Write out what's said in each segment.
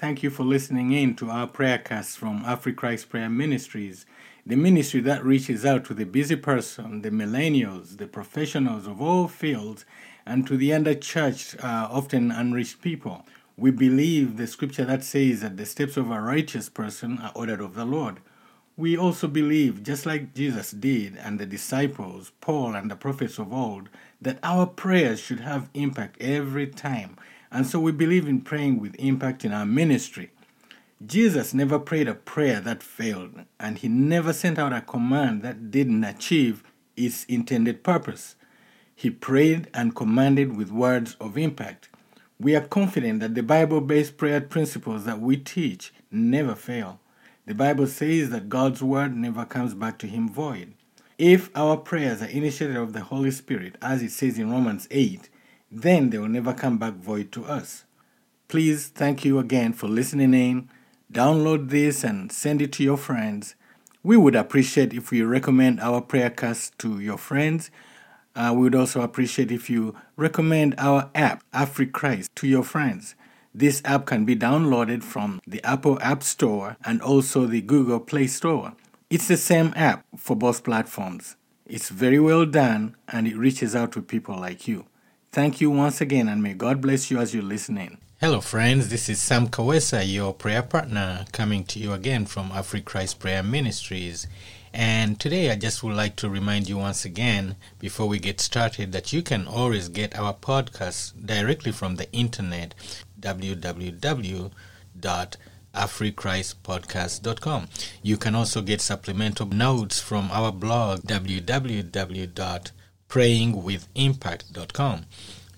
Thank you for listening in to our prayercast from AfriChrist Prayer Ministries, the ministry that reaches out to the busy person, the millennials, the professionals of all fields, and to the underchurched, often unreached people. We believe the scripture that says that the steps of a righteous person are ordered of the Lord. We also believe, just like Jesus did and the disciples, Paul and the prophets of old, that our prayers should have impact every time. And so we believe in praying with impact in our ministry. Jesus never prayed a prayer that failed, and he never sent out a command that didn't achieve its intended purpose. He prayed and commanded with words of impact. We are confident that the Bible-based prayer principles that we teach never fail. The Bible says that God's word never comes back to him void. If our prayers are initiated of the Holy Spirit, as it says in Romans 8, then they will never come back void to us. Please, thank you again for listening in. Download this and send it to your friends. We would appreciate if you recommend our prayercast to your friends. We would also appreciate if you recommend our app, AfriChrist, to your friends. This app can be downloaded from the Apple App Store and also the Google Play Store. It's the same app for both platforms. It's very well done and it reaches out to people like you. Thank you once again and may God bless you as you listen in. Hello friends, this is Sam Kawesa, your prayer partner, coming to you again from AfriChrist Prayer Ministries. And today I just would like to remind you once again, before we get started, that you can always get our podcast directly from the internet, www.africhristpodcast.com. You can also get supplemental notes from our blog, www.prayingwithimpact.com.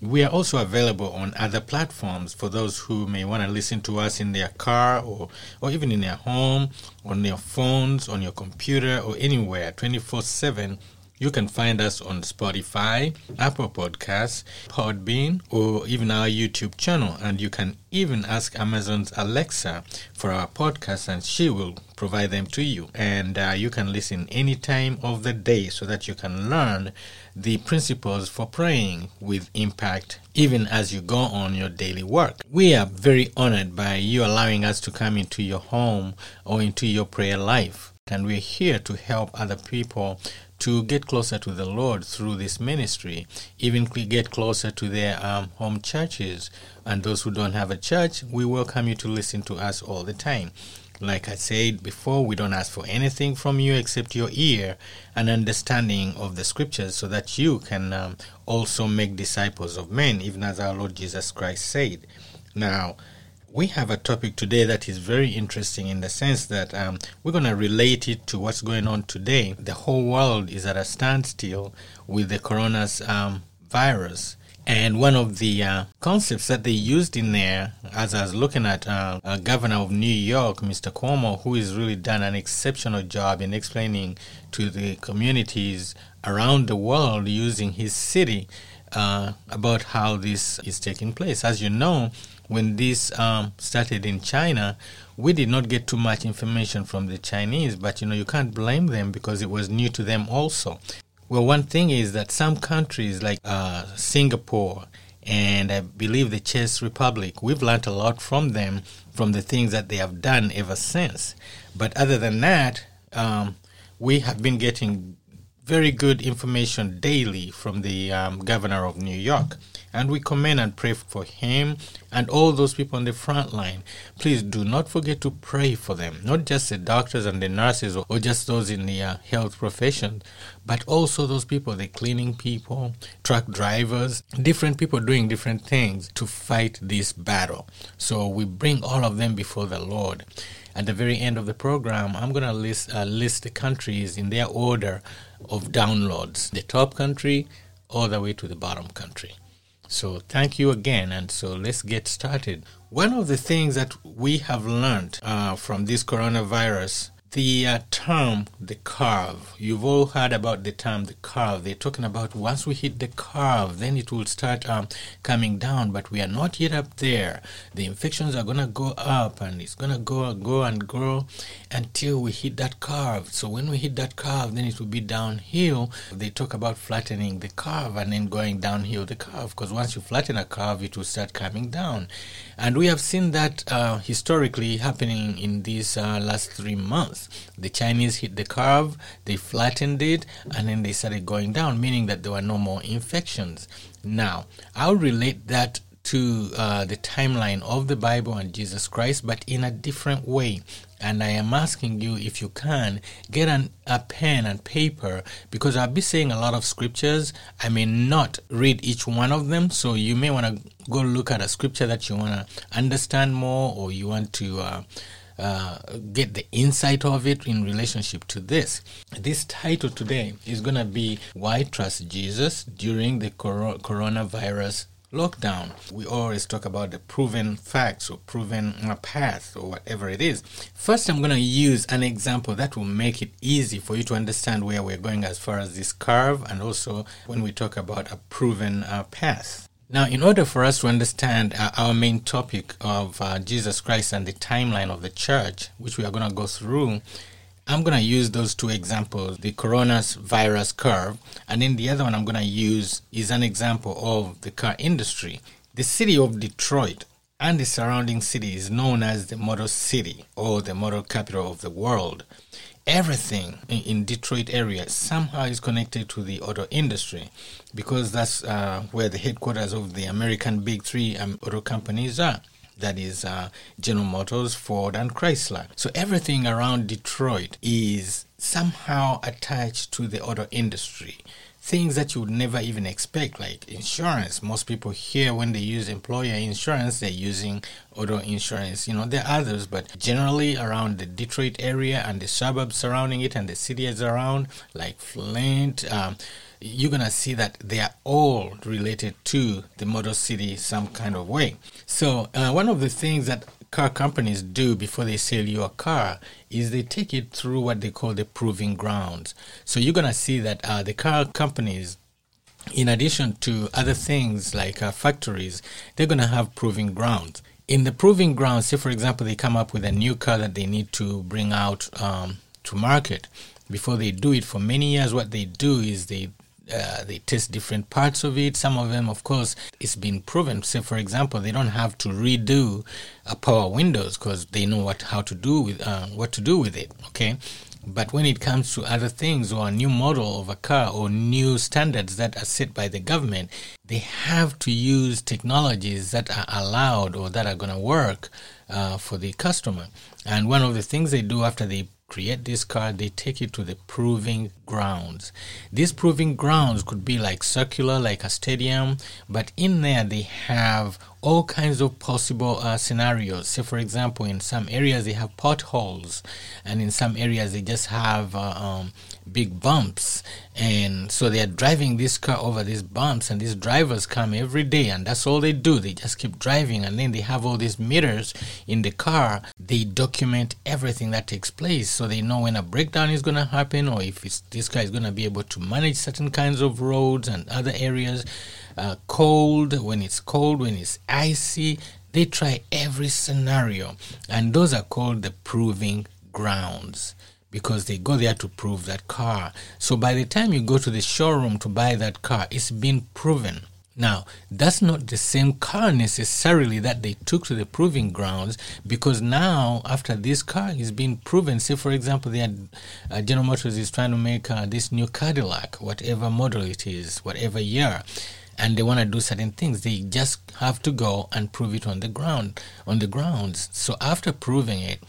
We are also available on other platforms for those who may want to listen to us in their car or even in their home, on their phones, on your computer, or anywhere 24/7. You can find us on Spotify, Apple Podcasts, Podbean, or even our YouTube channel. And you can even ask Amazon's Alexa for our podcast, and she will provide them to you. And you can listen any time of the day so that you can learn the principles for praying with impact, even as you go on your daily work. We are very honored by you allowing us to come into your home or into your prayer life. And we're here to help other people to get closer to the Lord through this ministry, even get closer to their home churches. And those who don't have a church, we welcome you to listen to us all the time. Like I said before, we don't ask for anything from you except your ear and understanding of the scriptures so that you can also make disciples of men, even as our Lord Jesus Christ said. Now, we have a topic today that is very interesting in the sense that we're going to relate it to what's going on today. The whole world is at a standstill with the coronavirus. And one of the concepts that they used in there, as I was looking at Governor of New York, Mr. Cuomo, who has really done an exceptional job in explaining to the communities around the world using his city about how this is taking place. As you know, when this started in China, we did not get too much information from the Chinese, but you can't blame them because it was new to them also. Well, one thing is that some countries like Singapore and I believe the Czech Republic, we've learned a lot from them, from the things that they have done ever since. But other than that, we have been getting very good information daily from the governor of New York. And we commend and pray for him and all those people on the front line. Please do not forget to pray for them, not just the doctors and the nurses or just those in the health profession, but also those people, the cleaning people, truck drivers, different people doing different things to fight this battle. So we bring all of them before the Lord. At the very end of the program, I'm going to list the countries in their order of downloads, the top country all the way to the bottom country. So thank you again, and so let's get started. One of the things that we have learned from this coronavirus The term, the curve, you've all heard about the term, the curve. They're talking about once we hit the curve, then it will start coming down, but we are not yet up there. The infections are going to go up, and it's going to go and grow until we hit that curve. So when we hit that curve, then it will be downhill. They talk about flattening the curve and then going downhill the curve, because once you flatten a curve, it will start coming down. And we have seen that historically happening in these last 3 months. The Chinese hit the curve, they flattened it, and then they started going down, meaning that there were no more infections. Now, I'll relate that to the timeline of the Bible and Jesus Christ, but in a different way. And I am asking you, if you can, get a pen and paper, because I'll be saying a lot of scriptures. I may not read each one of them, so you may want to go look at a scripture that you want to understand more, or you want to get the insight of it in relationship to this. This title today is going to be Why Trust Jesus During the Coronavirus Lockdown. We always talk about the proven facts or proven path or whatever it is. First, I'm going to use an example that will make it easy for you to understand where we're going as far as this curve, and also when we talk about a proven path. Now, in order for us to understand our main topic of Jesus Christ and the timeline of the church, which we are going to go through, I'm going to use those two examples, the coronavirus curve, and then the other one I'm going to use is an example of the car industry. The city of Detroit and the surrounding city is known as the model city or the model capital of the world. Everything in Detroit area somehow is connected to the auto industry, because that's where the headquarters of the American big three auto companies are. That is General Motors, Ford, and Chrysler. So everything around Detroit is somehow attached to the auto industry. Things that you would never even expect, like insurance. Most people here, when they use employer insurance, they're using auto insurance. You know, there are others, but generally around the Detroit area and the suburbs surrounding it and the cities around, like Flint, you're going to see that they are all related to the model city some kind of way. So one of the things that car companies do before they sell you a car is they take it through what they call the proving grounds. So you're going to see that the car companies, in addition to other things like factories, they're going to have proving grounds. In the proving grounds, say for example, they come up with a new car that they need to bring out to market. Before they do it, for many years, what they do is they test different parts of it. Some of them, of course, it's been proven. So, for example, they don't have to redo power windows because they know what to do with it. Okay, but when it comes to other things or a new model of a car or new standards that are set by the government, they have to use technologies that are allowed or that are going to work for the customer. And one of the things they do after they create this car, they take it to the proving grounds. These proving grounds could be like circular, like a stadium, but in there they have all kinds of possible scenarios. Say for example, in some areas they have potholes, and in some areas they just have big bumps, and so they are driving this car over these bumps, and these drivers come every day, and that's all they do. They just keep driving, and then they have all these meters in the car. They document everything that takes place, so they know when a breakdown is going to happen, or if this car is going to be able to manage certain kinds of roads and other areas. Cold, when it's icy, they try every scenario. And those are called the proving grounds, because they go there to prove that car. So by the time you go to the showroom to buy that car, it's been proven. Now, that's not the same car necessarily that they took to the proving grounds, because now, after this car is being proven, say for example, General Motors is trying to make this new Cadillac, whatever model it is, whatever year, and they want to do certain things. They just have to go and prove it on the grounds. So after proving it,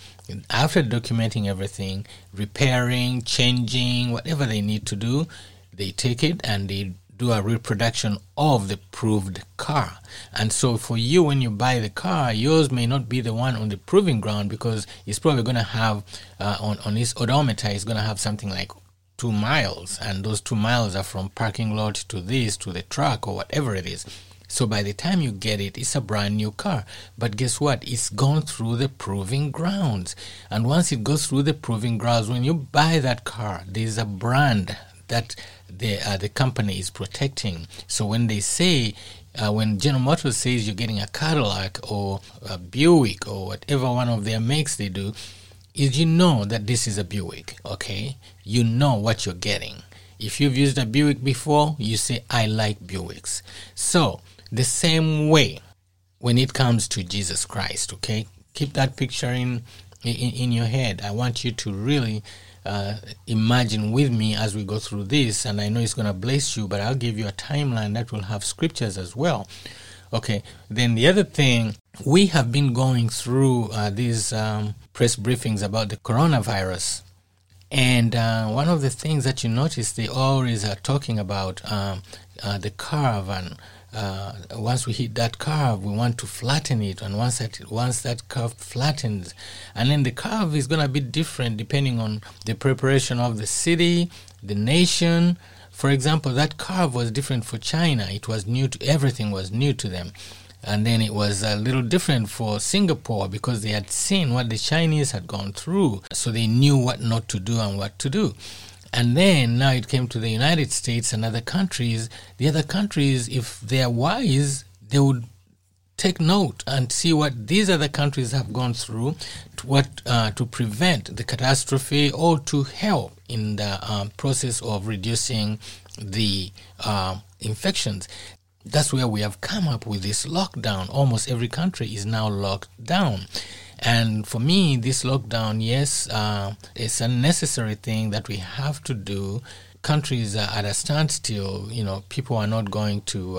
after documenting everything, repairing, changing, whatever they need to do, they take it and they do a reproduction of the proved car. And so for you, when you buy the car, yours may not be the one on the proving ground, because it's probably going to have, on its odometer, it's going to have something like 2 miles, and those 2 miles are from parking lot to the truck or whatever it is. So by the time you get it, it's a brand new car. But guess what? It's gone through the proving grounds. And once it goes through the proving grounds, when you buy that car, there's a brand that the company is protecting. So when they say, when General Motors says you're getting a Cadillac or a Buick or whatever one of their makes they do, is you know that this is a Buick, okay? You know what you're getting. If you've used a Buick before, you say, I like Buicks. So the same way when it comes to Jesus Christ, okay? Keep that picture in your head. I want you to really imagine with me as we go through this, and I know it's going to bless you, but I'll give you a timeline that will have scriptures as well. Okay, then the other thing, we have been going through these press briefings about the coronavirus. And one of the things that you notice, they always are talking about the curve, and once we hit that curve, we want to flatten it. And once that curve flattens, and then the curve is going to be different depending on the preparation of the city, the nation. For example, that curve was different for China. It was new to everything was new to them. And then it was a little different for Singapore because they had seen what the Chinese had gone through. So they knew what not to do and what to do. And then now it came to the United States and other countries. The other countries, if they are wise, they would take note and see what these other countries have gone through to prevent the catastrophe or to help in the process of reducing the infections. That's where we have come up with this lockdown. Almost every country is now locked down. And for me, this lockdown, yes, it's a necessary thing that we have to do. Countries are at a standstill. You know, people are not going to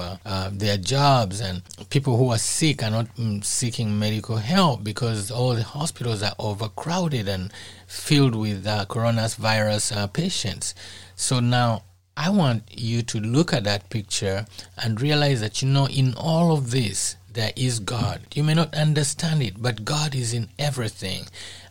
their jobs, and people who are sick are not seeking medical help because all the hospitals are overcrowded and filled with coronavirus patients. So now, I want you to look at that picture and realize that, you know, in all of this, there is God. You may not understand it, but God is in everything.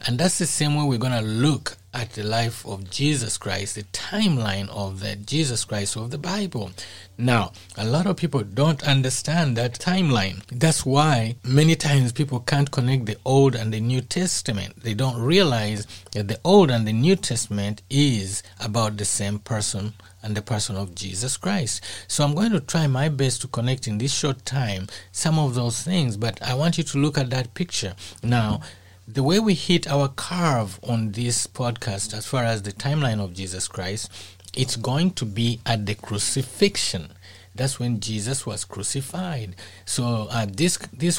And that's the same way we're going to look at the life of Jesus Christ, the timeline of the Jesus Christ of the Bible. Now, a lot of people don't understand that timeline. That's why many times people can't connect the Old and the New Testament. They don't realize that the Old and the New Testament is about the same person and the person of Jesus Christ. So I'm going to try my best to connect in this short time some of those things, but I want you to look at that picture. Now, the way we hit our curve on this podcast as far as the timeline of Jesus Christ, it's going to be at the crucifixion. That's when Jesus was crucified. So this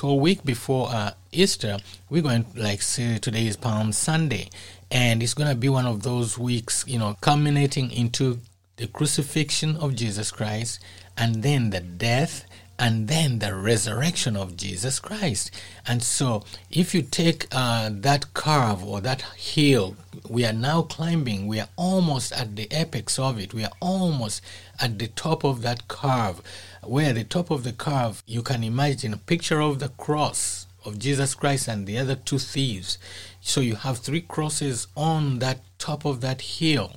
whole week before Easter, we're going to, like, say today is Palm Sunday, and it's going to be one of those weeks, you know, culminating into the crucifixion of Jesus Christ, and then the death, and then the resurrection of Jesus Christ. And so if you take that curve or that hill, we are now climbing. We are almost at the apex of it. We are almost at the top of that curve, where the top of the curve, you can imagine a picture of the cross of Jesus Christ and the other two thieves. So you have three crosses on that top of that hill,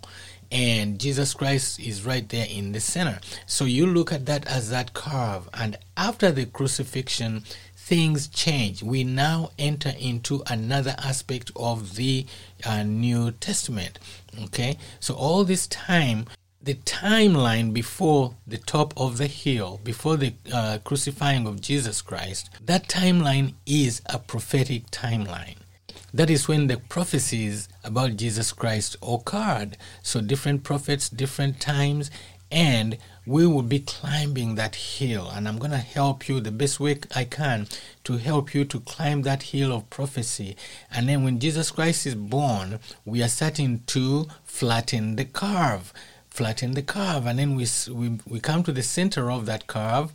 and Jesus Christ is right there in the center. So you look at that as that curve. And after the crucifixion, things change. We now enter into another aspect of the New Testament. Okay? So all this time, the timeline before the top of the hill, before the crucifying of Jesus Christ, that timeline is a prophetic timeline. That is when the prophecies about Jesus Christ occurred. So different prophets, different times, and we will be climbing that hill. And I'm going to help you the best way I can to help you to climb that hill of prophecy. And then when Jesus Christ is born, we are starting to flatten the curve. And then we come to the center of that curve.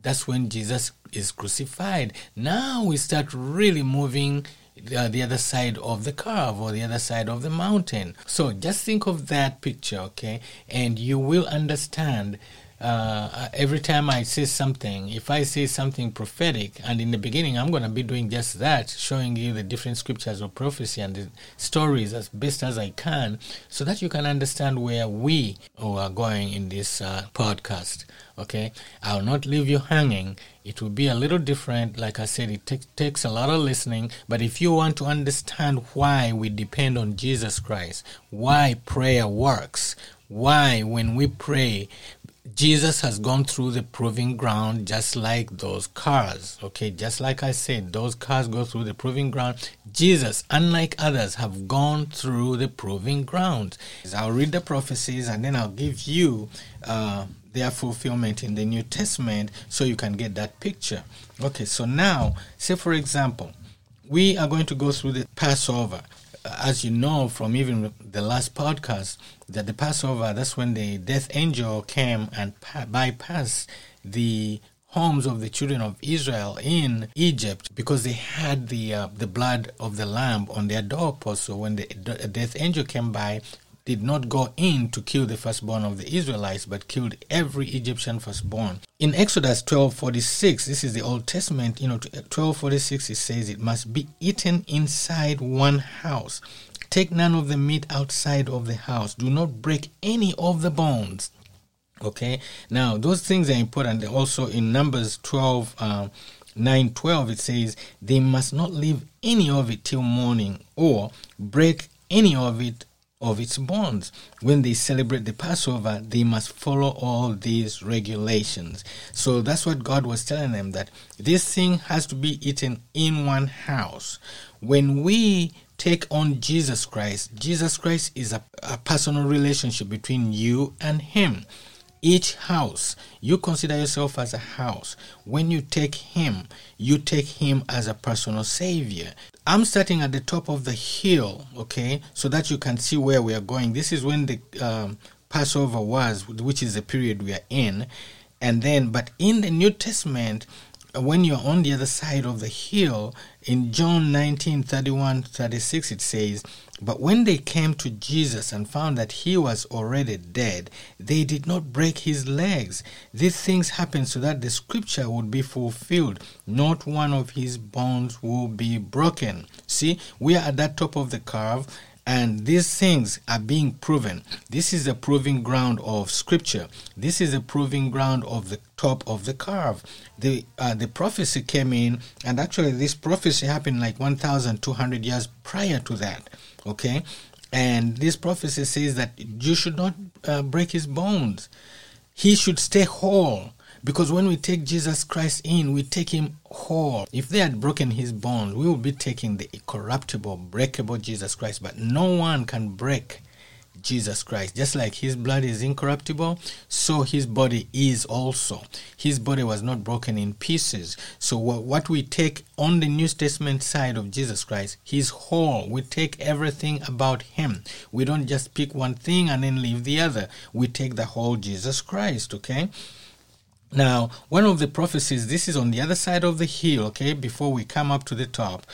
That's when Jesus is crucified. Now we start really moving the other side of the curve or the other side of the mountain. So just think of that picture, okay? And you will understand every time I say something, if I say something prophetic, and in the beginning I'm going to be doing just that, showing you the different scriptures of prophecy and the stories as best as I can, so that you can understand where we are going in this podcast, okay? I'll not leave you hanging. It will be a little different. Like I said, it takes a lot of listening, but if you want to understand why we depend on Jesus Christ, why prayer works, why when we pray, Jesus has gone through the proving ground just like those cars, okay? Just like I said, those cars go through the proving ground. Jesus, unlike others, have gone through the proving ground. I'll read the prophecies and then I'll give you their fulfillment in the New Testament so you can get that picture. Okay, so now, say for example, we are going to go through the Passover. As you know from even the last podcast, that the Passover, that's when the death angel came and bypassed the homes of the children of Israel in Egypt because they had the blood of the lamb on their doorpost. So when the death angel came by, did not go in to kill the firstborn of the Israelites, but killed every Egyptian firstborn. In Exodus 12:46, this is the Old Testament, 12:46, it says it must be eaten inside one house. Take none of the meat outside of the house. Do not break any of the bones. Okay, now those things are important. Also in Numbers 9:12, it says, they must not leave any of it till morning or break any of it of its bonds. When they celebrate the Passover, they must follow all these regulations. So that's what God was telling them, that this thing has to be eaten in one house. When we take on Jesus Christ, Jesus Christ is a personal relationship between you and Him. Each house, you consider yourself as a house. When you take Him as a personal Savior. I'm starting at the top of the hill, okay, so that you can see where we are going. This is when the Passover was, which is the period we are in. And then, but in the New Testament, when you're on the other side of the hill, in John 19:31-36, it says, but when they came to Jesus and found that He was already dead, they did not break His legs. These things happened so that the scripture would be fulfilled. Not one of His bones will be broken. See, we are at that top of the curve, and these things are being proven. This is the proving ground of scripture. This is the proving ground of the top of the curve. The prophecy came in, and actually this prophecy happened like 1,200 years prior to that. Okay, and this prophecy says that you should not break His bones. He should stay whole, because when we take Jesus Christ in, we take Him whole. If they had broken His bones, we would be taking the incorruptible, breakable Jesus Christ, but no one can break Jesus Christ. Just like His blood is incorruptible, so His body is also. His body was not broken in pieces. So what we take on the New Testament side of Jesus Christ, He's whole. We take everything about Him. We don't just pick one thing and then leave the other. We take the whole Jesus Christ, okay? Now, one of the prophecies, this is on the other side of the hill, okay, before we come up to the top.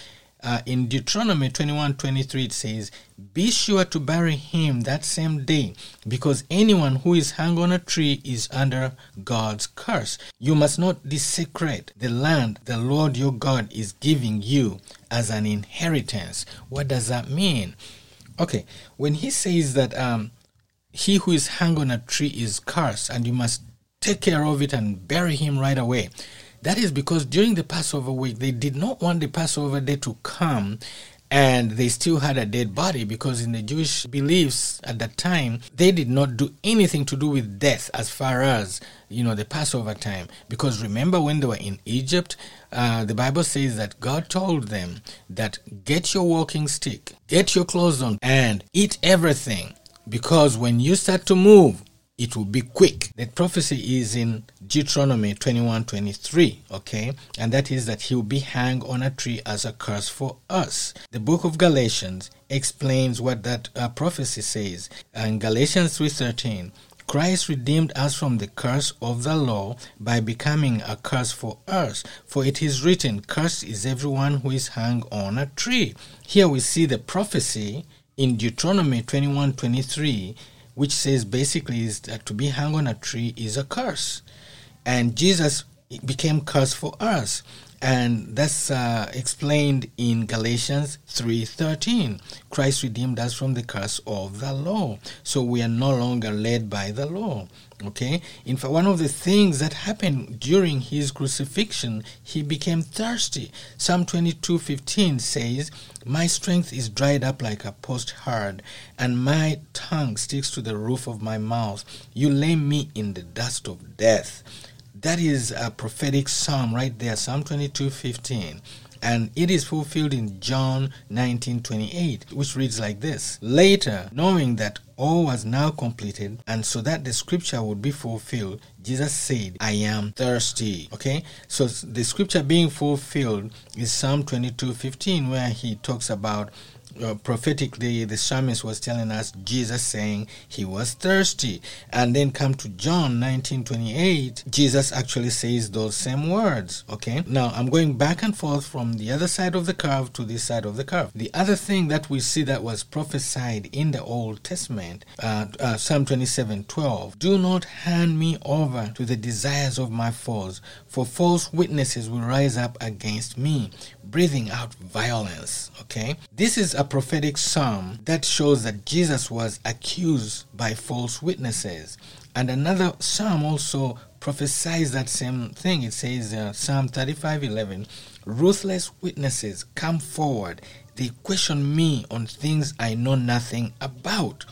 In Deuteronomy 21:23, it says, be sure to bury him that same day, because anyone who is hung on a tree is under God's curse. You must not desecrate the land the Lord your God is giving you as an inheritance. What does that mean? Okay, when he says that he who is hung on a tree is cursed, and you must take care of it and bury him right away. That is because during the Passover week, they did not want the Passover day to come and they still had a dead body, because in the Jewish beliefs at that time, they did not do anything to do with death as far as, the Passover time. Because remember when they were in Egypt, the Bible says that God told them that get your walking stick, get your clothes on and eat everything, because when you start to move, it will be quick. That prophecy is in Deuteronomy 21:23, okay? And that is that he will be hanged on a tree as a curse for us. The book of Galatians explains what that prophecy says. In Galatians 3:13, Christ redeemed us from the curse of the law by becoming a curse for us. For it is written, cursed is everyone who is hung on a tree. Here we see the prophecy in Deuteronomy 21:23, which says basically is that to be hung on a tree is a curse. And Jesus became cursed for us. And that's explained in Galatians 3:13. Christ redeemed us from the curse of the law. So we are no longer led by the law. Okay? In fact, one of the things that happened during his crucifixion, he became thirsty. Psalm 22:15 says, "My strength is dried up like a potsherd, and my tongue sticks to the roof of my mouth. You lay me in the dust of death." That is a prophetic psalm right there, Psalm 22:15. And it is fulfilled in John 19:28, which reads like this: "Later, knowing that all was now completed, and so that the scripture would be fulfilled, Jesus said, 'I am thirsty.'" Okay? So the scripture being fulfilled is Psalm 22:15, where he talks about prophetically, the psalmist was telling us Jesus saying he was thirsty. And then come to John 19:28, Jesus actually says those same words. Okay, now I'm going back and forth from the other side of the curve to this side of the curve. The other thing that we see that was prophesied in the Old Testament, Psalm 27:12, "Do not hand me over to the desires of my foes, for false witnesses will rise up against me, breathing out violence." Okay, this is a prophetic psalm that shows that Jesus was accused by false witnesses. And another psalm also prophesies that same thing. It says, Psalm 35:11, "Ruthless witnesses come forward. They question me on things I know nothing about."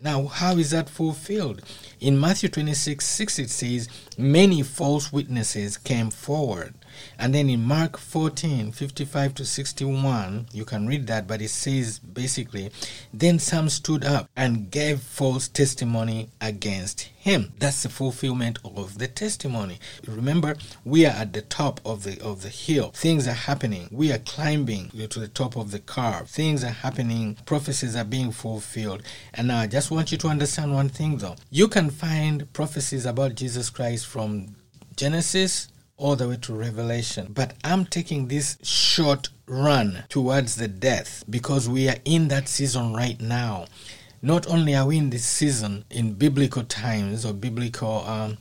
Now, how is that fulfilled? In Matthew 26:6, it says, "Many false witnesses came forward." And then in Mark 14:55-61, you can read that, but it says basically, "Then some stood up and gave false testimony against him." That's the fulfillment of the testimony. Remember, we are at the top of the hill. Things are happening. We are climbing to the top of the curve. Things are happening. Prophecies are being fulfilled. And now I just want you to understand one thing, though. You can find prophecies about Jesus Christ from Genesis all the way to Revelation. But I'm taking this short run towards the death because we are in that season right now. Not only are we in this season in biblical times or biblical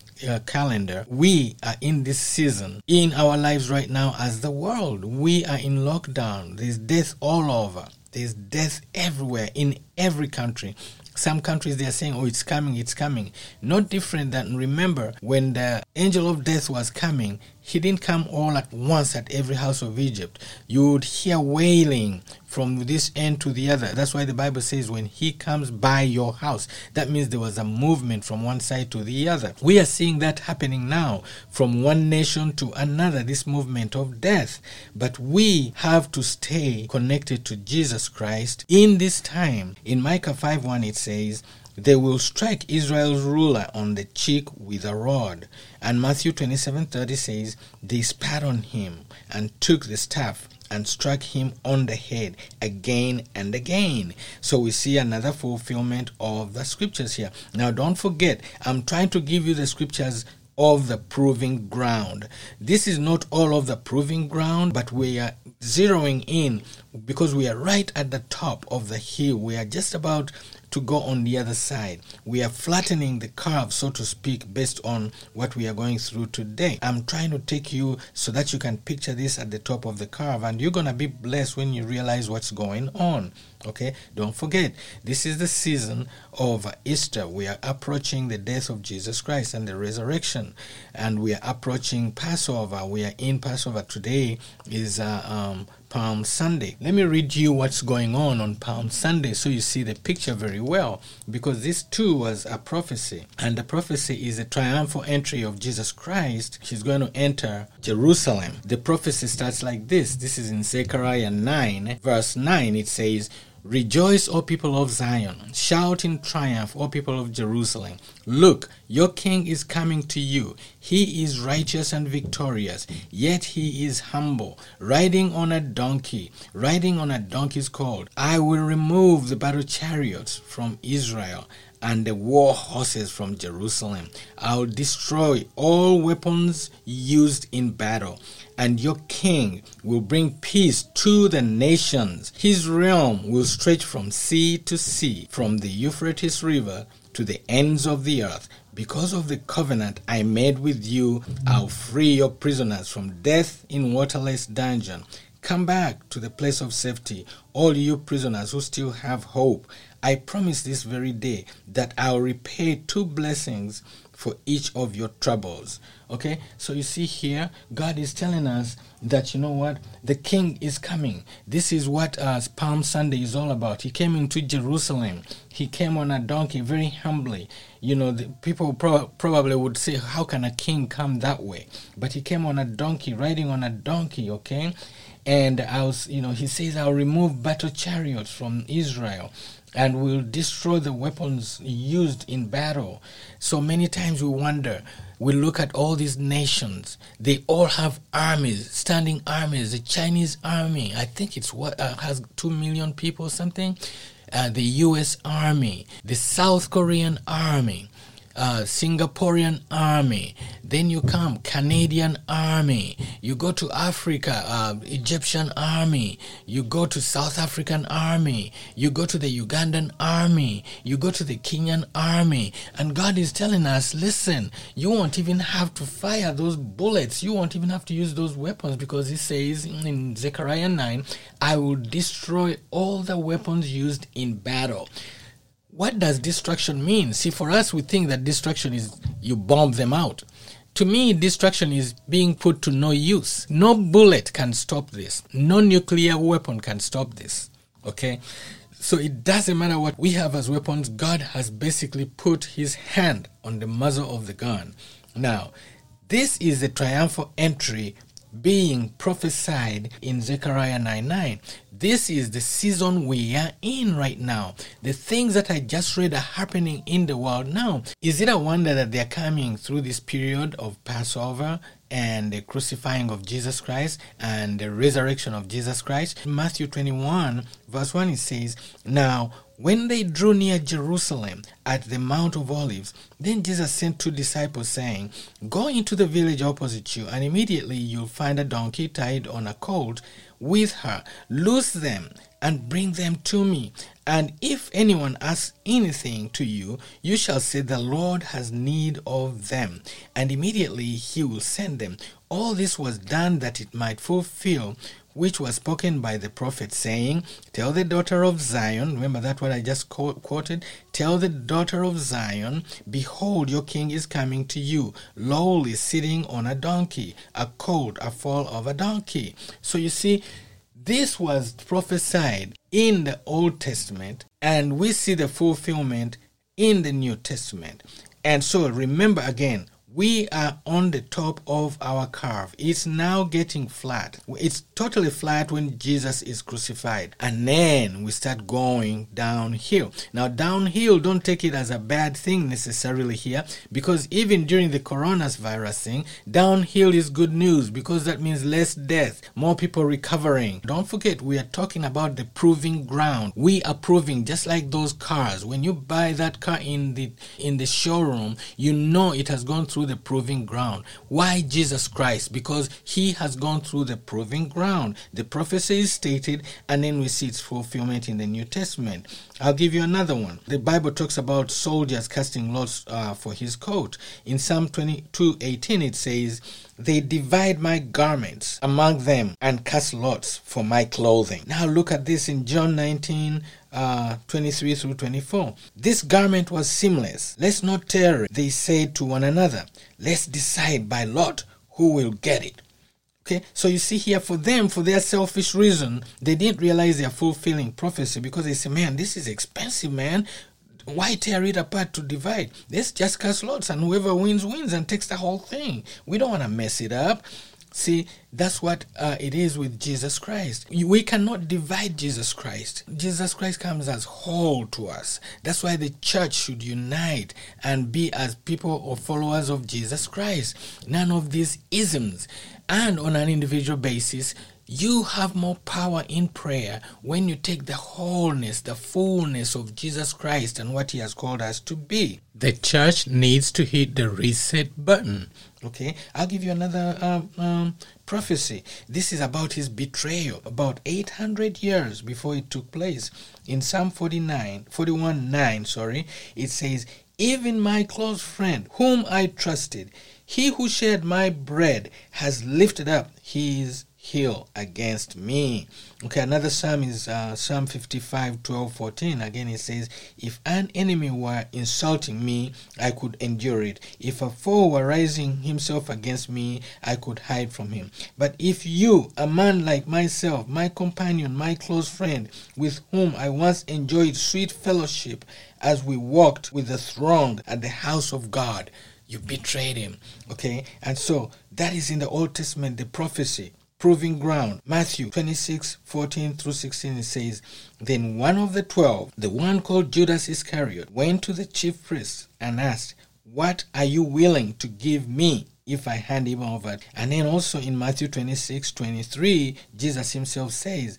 calendar, we are in this season in our lives right now as the world. We are in lockdown. There's death all over. There's death everywhere in every country. Some countries, they are saying, "Oh, it's coming, it's coming." Not different than, remember, when the angel of death was coming, he didn't come all at once at every house of Egypt. You would hear wailing from this end to the other. That's why the Bible says when he comes by your house, that means there was a movement from one side to the other. We are seeing that happening now from one nation to another, this movement of death. But we have to stay connected to Jesus Christ in this time. In Micah 5:1, it says, "They will strike Israel's ruler on the cheek with a rod." And Matthew 27:30 says, "They spat on him and took the staff and struck him on the head again and again." So we see another fulfillment of the scriptures here. Now don't forget, I'm trying to give you the scriptures of the proving ground. This is not all of the proving ground, but we are zeroing in because we are right at the top of the hill. We are just about to go on the other side. We are flattening the curve, so to speak, based on what we are going through today. I'm trying to take you so that you can picture this at the top of the curve, and you're going to be blessed when you realize what's going on. Okay? Don't forget, this is the season of Easter. We are approaching the death of Jesus Christ and the resurrection, and we are approaching Passover. We are in Passover. Today is Palm Sunday. Let me read you what's going on Palm Sunday so you see the picture very well, because this too was a prophecy, and the prophecy is a triumphal entry of Jesus Christ. He's going to enter Jerusalem. The prophecy starts like this. This is in Zechariah 9:9. It says, "Rejoice, O people of Zion. Shout in triumph, O people of Jerusalem. Look, your king is coming to you. He is righteous and victorious, yet he is humble, riding on a donkey, riding on a donkey's colt. I will remove the battle chariots from Israel and the war horses from Jerusalem. I'll destroy all weapons used in battle, and your king will bring peace to the nations. His realm will stretch from sea to sea, from the Euphrates River to the ends of the earth. Because of the covenant I made with you, I'll free your prisoners from death in waterless dungeon. Come back to the place of safety, all you prisoners who still have hope. I promise this very day that I'll repay 2 blessings for each of your troubles. Okay, so you see here, God is telling us that, you know what, the king is coming. This is what Palm Sunday is all about. He came into Jerusalem. He came on a donkey very humbly. You know, the people probably would say, how can a king come that way? But he came on a donkey, riding on a donkey, okay? And he says, I'll remove battle chariots from Israel, and will destroy the weapons used in battle. So many times we wonder, we look at all these nations, they all have armies, standing armies. The Chinese army, I think it's has 2 million people or something. The U.S. Army, the South Korean Army, Singaporean Army, then you come Canadian Army, you go to Africa, Egyptian Army, you go to South African Army, you go to the Ugandan Army, you go to the Kenyan Army, and God is telling us, listen, you won't even have to fire those bullets, you won't even have to use those weapons, because he says in Zechariah 9, I will destroy all the weapons used in battle. What does destruction mean? See, for us, we think that destruction is you bomb them out. To me, destruction is being put to no use. No bullet can stop this. No nuclear weapon can stop this. Okay? So it doesn't matter what we have as weapons. God has basically put his hand on the muzzle of the gun. Now, this is the triumphal entry being prophesied in Zechariah 9:9. This is the season we are in right now. The things that I just read are happening in the world now. Is it a wonder that they are coming through this period of Passover and the crucifying of Jesus Christ and the resurrection of Jesus Christ? In Matthew 21, verse 1, it says, Now, when they drew near Jerusalem at the Mount of Olives, then Jesus sent 2 disciples, saying, Go into the village opposite you, and immediately you'll find a donkey tied on a colt with her. Loose them and bring them to me. And if anyone asks anything to you, you shall say, The Lord has need of them. And immediately he will send them. All this was done that it might fulfill which was spoken by the prophet, saying, Tell the daughter of Zion, remember that what I just quoted, Tell the daughter of Zion, Behold, your king is coming to you, lowly, sitting on a donkey, a colt, a foal of a donkey. So you see, this was prophesied in the Old Testament, and we see the fulfillment in the New Testament. And so remember again, we are on the top of our curve. It's now getting flat. It's totally flat when Jesus is crucified. And then we start going downhill. Now, downhill, don't take it as a bad thing necessarily here, because even during the coronavirus thing, downhill is good news, because that means less death, more people recovering. Don't forget, we are talking about the proving ground. We are proving, just like those cars. When you buy that car in the showroom, you know it has gone through the proving ground. Why Jesus Christ? Because he has gone through the proving ground. The prophecy is stated, and then we see its fulfillment in the New Testament. I'll give you another one. The Bible talks about soldiers casting lots for his coat. In Psalm 22:18, it says, They divide my garments among them and cast lots for my clothing. Now look at this in John 19, 23 through 24. This garment was seamless. Let's not tear it, they said to one another. Let's decide by lot who will get it. Okay, so you see here, for them, for their selfish reason, they didn't realize they are fulfilling prophecy, because they say, man, this is expensive, man. Why tear it apart to divide? Let's just cast lots, and whoever wins, wins and takes the whole thing. We don't want to mess it up. See, that's what it is with Jesus Christ. We cannot divide Jesus Christ. Jesus Christ comes as whole to us. That's why the church should unite and be as people or followers of Jesus Christ. None of these isms. And on an individual basis, you have more power in prayer when you take the wholeness, the fullness of Jesus Christ and what he has called us to be. The church needs to hit the reset button. Okay, I'll give you another prophecy. This is about his betrayal, about 800 years before it took place. In Psalm 41:9, it says, even my close friend, whom I trusted, he who shared my bread has lifted up his heel against me. Okay, another psalm is Psalm 55, 12, 14. Again, it says, if an enemy were insulting me, I could endure it. If a foe were rising himself against me, I could hide from him. But if you, a man like myself, my companion, my close friend, with whom I once enjoyed sweet fellowship as we walked with the throng at the house of God, you betrayed him. Okay, and so that is in the Old Testament, the prophecy, proving ground. Matthew 26, 14 through 16, it says, then one of the 12, the one called Judas Iscariot, went to the chief priests and asked, what are you willing to give me if I hand him over? And then also in Matthew 26, 23, Jesus himself says,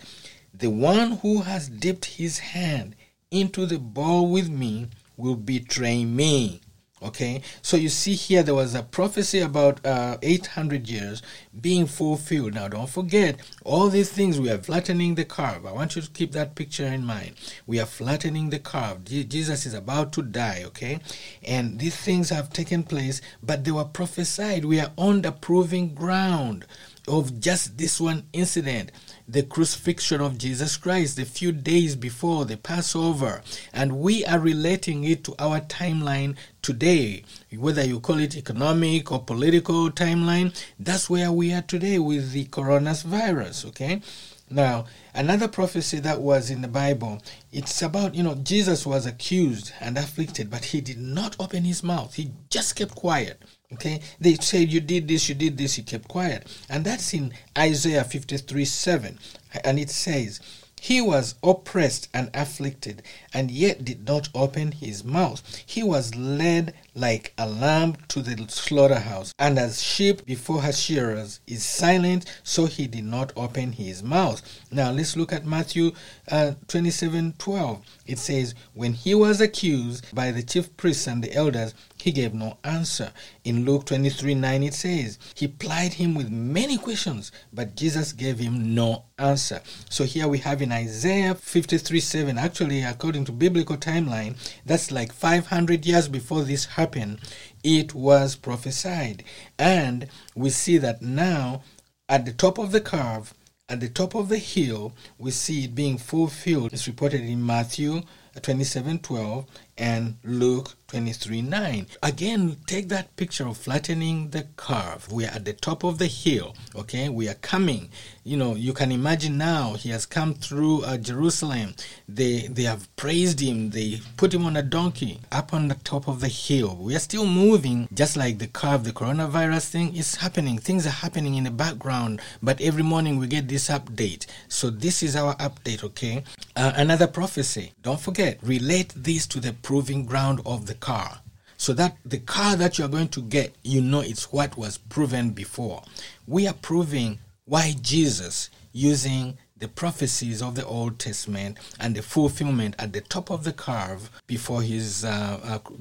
the one who has dipped his hand into the bowl with me will betray me. Okay, so you see here there was a prophecy about 800 years being fulfilled. Now don't forget, all these things, we are flattening the curve. I want you to keep that picture in mind. We are flattening the curve. Jesus is about to die, okay? And these things have taken place, but they were prophesied. We are on the proving ground of just this one incident, the crucifixion of Jesus Christ, a few days before the Passover. And we are relating it to our timeline today, whether you call it economic or political timeline. That's where we are today with the coronavirus, okay? Now, another prophecy that was in the Bible, it's about, Jesus was accused and afflicted, but he did not open his mouth. He just kept quiet. Okay, they said, you did this, he kept quiet. And that's in Isaiah 53, 7. And it says, he was oppressed and afflicted, and yet did not open his mouth. He was led like a lamb to the slaughterhouse, and as sheep before her shearers is silent, so he did not open his mouth. Now let's look at Matthew 27, 12. It says, when he was accused by the chief priests and the elders, he gave no answer. In Luke 23, 9, it says, he plied him with many questions, but Jesus gave him no answer. So here we have in Isaiah 53, 7, actually, according to biblical timeline, that's like 500 years before this happened, it was prophesied. And we see that now, at the top of the curve, at the top of the hill, we see it being fulfilled. It's reported in Matthew 27:12 and Luke 23:9. Again, take that picture of flattening the curve. We are at the top of the hill, okay? We are coming. You can imagine now, he has come through Jerusalem. They have praised him. They put him on a donkey up on the top of the hill. We are still moving, just like the curve. The coronavirus thing is happening. Things are happening in the background, but every morning we get this update. So this is our update, okay? Another prophecy. Don't forget, relate this to the proving ground of the car, so that the car that you are going to get, it's what was proven before. We are proving why Jesus, using the prophecies of the Old Testament and the fulfillment at the top of the curve before his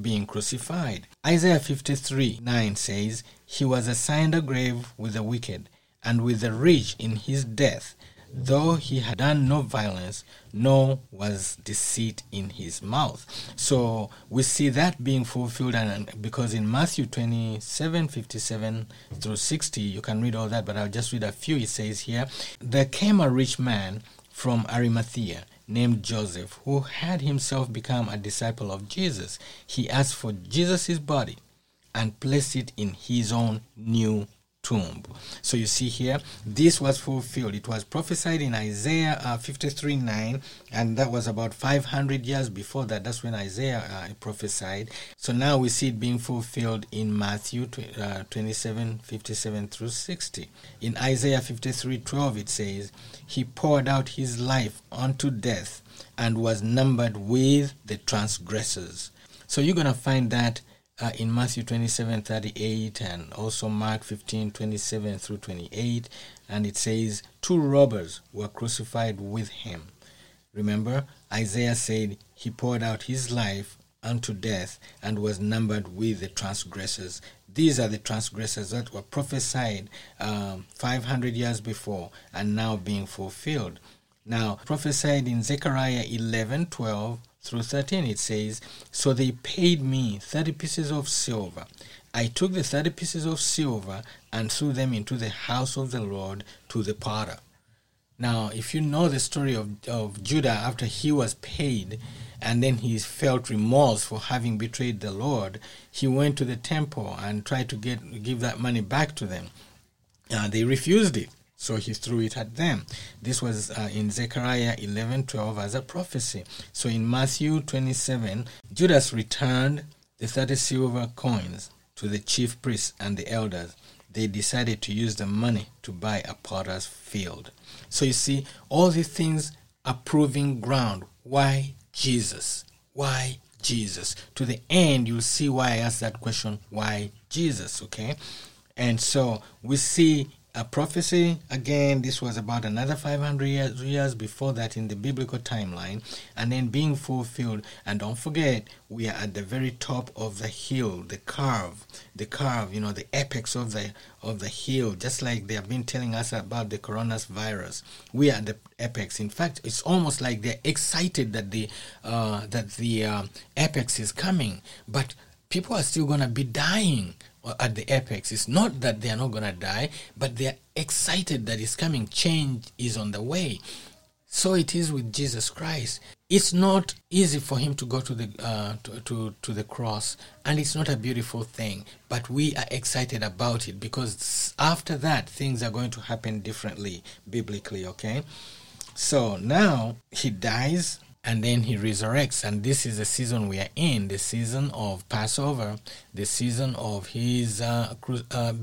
being crucified. Isaiah 53:9 says, he was assigned a grave with the wicked and with the rich in his death, though he had done no violence, nor was deceit in his mouth. So we see that being fulfilled, and because in Matthew 27, 57 through 60, you can read all that, but I'll just read a few. It says here, there came a rich man from Arimathea named Joseph, who had himself become a disciple of Jesus. He asked for Jesus' body and placed it in his own new tomb. So you see here, this was fulfilled. It was prophesied in Isaiah 53:9, and that was about 500 years before that. That's when Isaiah prophesied. So now we see it being fulfilled in Matthew 27:57 through 60. In Isaiah 53:12, it says, he poured out his life unto death and was numbered with the transgressors. So you're going to find that in Matthew 27:38 and also Mark 15:27 through 28, and it says, two robbers were crucified with him. Remember, Isaiah said he poured out his life unto death and was numbered with the transgressors. These are the transgressors that were prophesied 500 years before and now being fulfilled. Now, prophesied in Zechariah 11:12 through 13, it says, "So they paid me 30 pieces of silver. I took the 30 pieces of silver and threw them into the house of the Lord to the potter." Now, if you know the story of Judah, after he was paid and then he felt remorse for having betrayed the Lord, he went to the temple and tried to give that money back to them. They refused it, so he threw it at them. This was in Zechariah 11:12 as a prophecy. So in Matthew 27, Judas returned the 30 silver coins to the chief priests and the elders. They decided to use the money to buy a potter's field. So you see, all these things are proving ground. Why Jesus? Why Jesus? To the end, you'll see why I asked that question, why Jesus, okay? And so we see a prophecy. Again, this was about another 500 years before that in the biblical timeline, and then being fulfilled. And don't forget, we are at the very top of the hill, the curve, you know, the apex of the hill, just like they have been telling us about the coronavirus. We are at the apex. In fact, it's almost like they're excited that the apex is coming, but people are still going to be dying at the apex. It's not that they are not going to die, but they are excited that it's coming. Change is on the way. So it is with Jesus Christ. It's not easy for him to go to the to the cross, and it's not a beautiful thing, but we are excited about it because after that, things are going to happen differently, biblically, okay? So now he dies, and then he resurrects. And this is the season we are in, the season of Passover, the season of his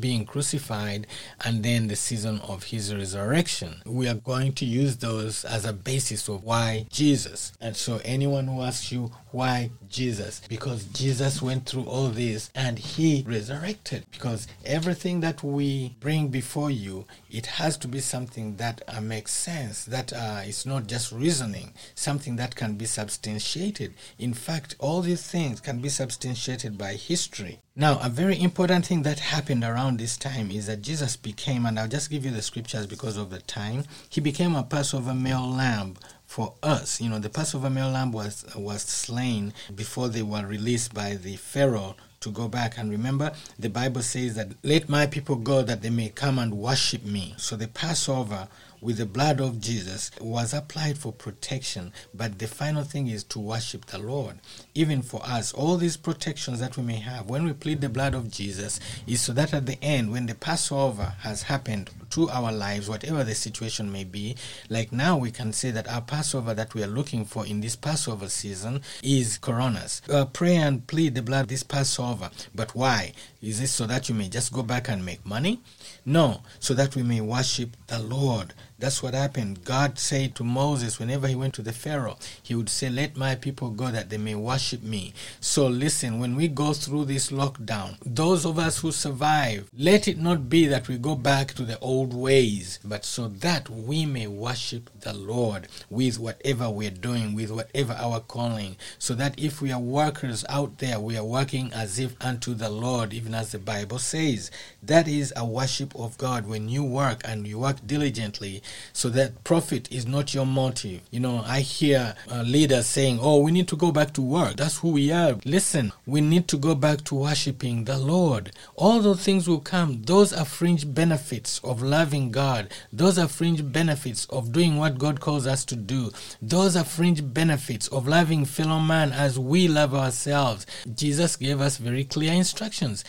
being crucified, and then the season of his resurrection. We are going to use those as a basis of why Jesus. And so anyone who asks you, why Jesus? Because Jesus went through all this and he resurrected. Because everything that we bring before you, it has to be something that makes sense, that it's not just reasoning, something that can be substantiated. In fact, all these things can be substantiated by history. Now, a very important thing that happened around this time is that Jesus became, and I'll just give you the scriptures because of the time, he became a Passover male lamb for us. You know, the Passover male lamb was slain before they were released by the Pharaoh to go back. And remember, the Bible says that, "Let my people go that they may come and worship me." So the Passover with the blood of Jesus was applied for protection. But the final thing is to worship the Lord. Even for us, all these protections that we may have when we plead the blood of Jesus is so that at the end, when the Passover has happened to our lives, whatever the situation may be, like now we can say that our Passover that we are looking for in this Passover season is coronas. Pray and plead the blood this Passover. But why? Is it so that you may just go back and make money? No, so that we may worship the Lord. That's what happened. God said to Moses, whenever he went to the Pharaoh, he would say, "Let my people go that they may worship me." So listen, when we go through this lockdown, those of us who survive, let it not be that we go back to the old ways, but so that we may worship the Lord with whatever we're doing, with whatever our calling, so that if we are workers out there, we are working as if unto the Lord, even as the Bible says. That is a worship of God. When you work and you work diligently, so that profit is not your motive. You know, I hear leaders saying, "Oh, we need to go back to work. That's who we are." Listen, we need to go back to worshiping the Lord. All those things will come. Those are fringe benefits of loving God. Those are fringe benefits of doing what God calls us to do. Those are fringe benefits of loving fellow man as we love ourselves. Jesus gave us very clear instructions.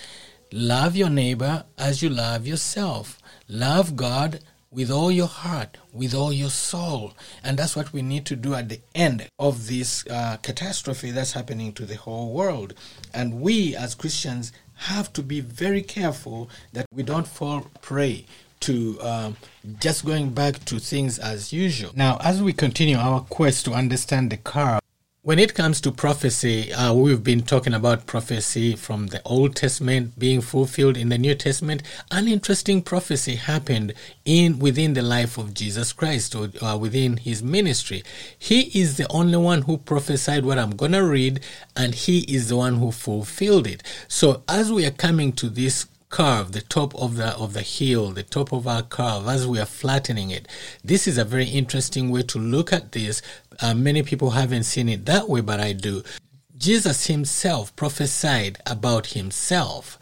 Love your neighbor as you love yourself. Love God with all your heart, with all your soul. And that's what we need to do at the end of this catastrophe that's happening to the whole world. And we as Christians have to be very careful that we don't fall prey to just going back to things as usual. Now, as we continue our quest to understand the curve, when it comes to prophecy, we've been talking about prophecy from the Old Testament being fulfilled in the New Testament. An interesting prophecy happened within the life of Jesus Christ, or within his ministry. He is the only one who prophesied what I'm going to read, and he is the one who fulfilled it. So as we are coming to this curve, the top of the hill, the top of our curve, as we are flattening it. This is a very interesting way to look at this. Many people haven't seen it that way, but I do. Jesus himself prophesied about himself,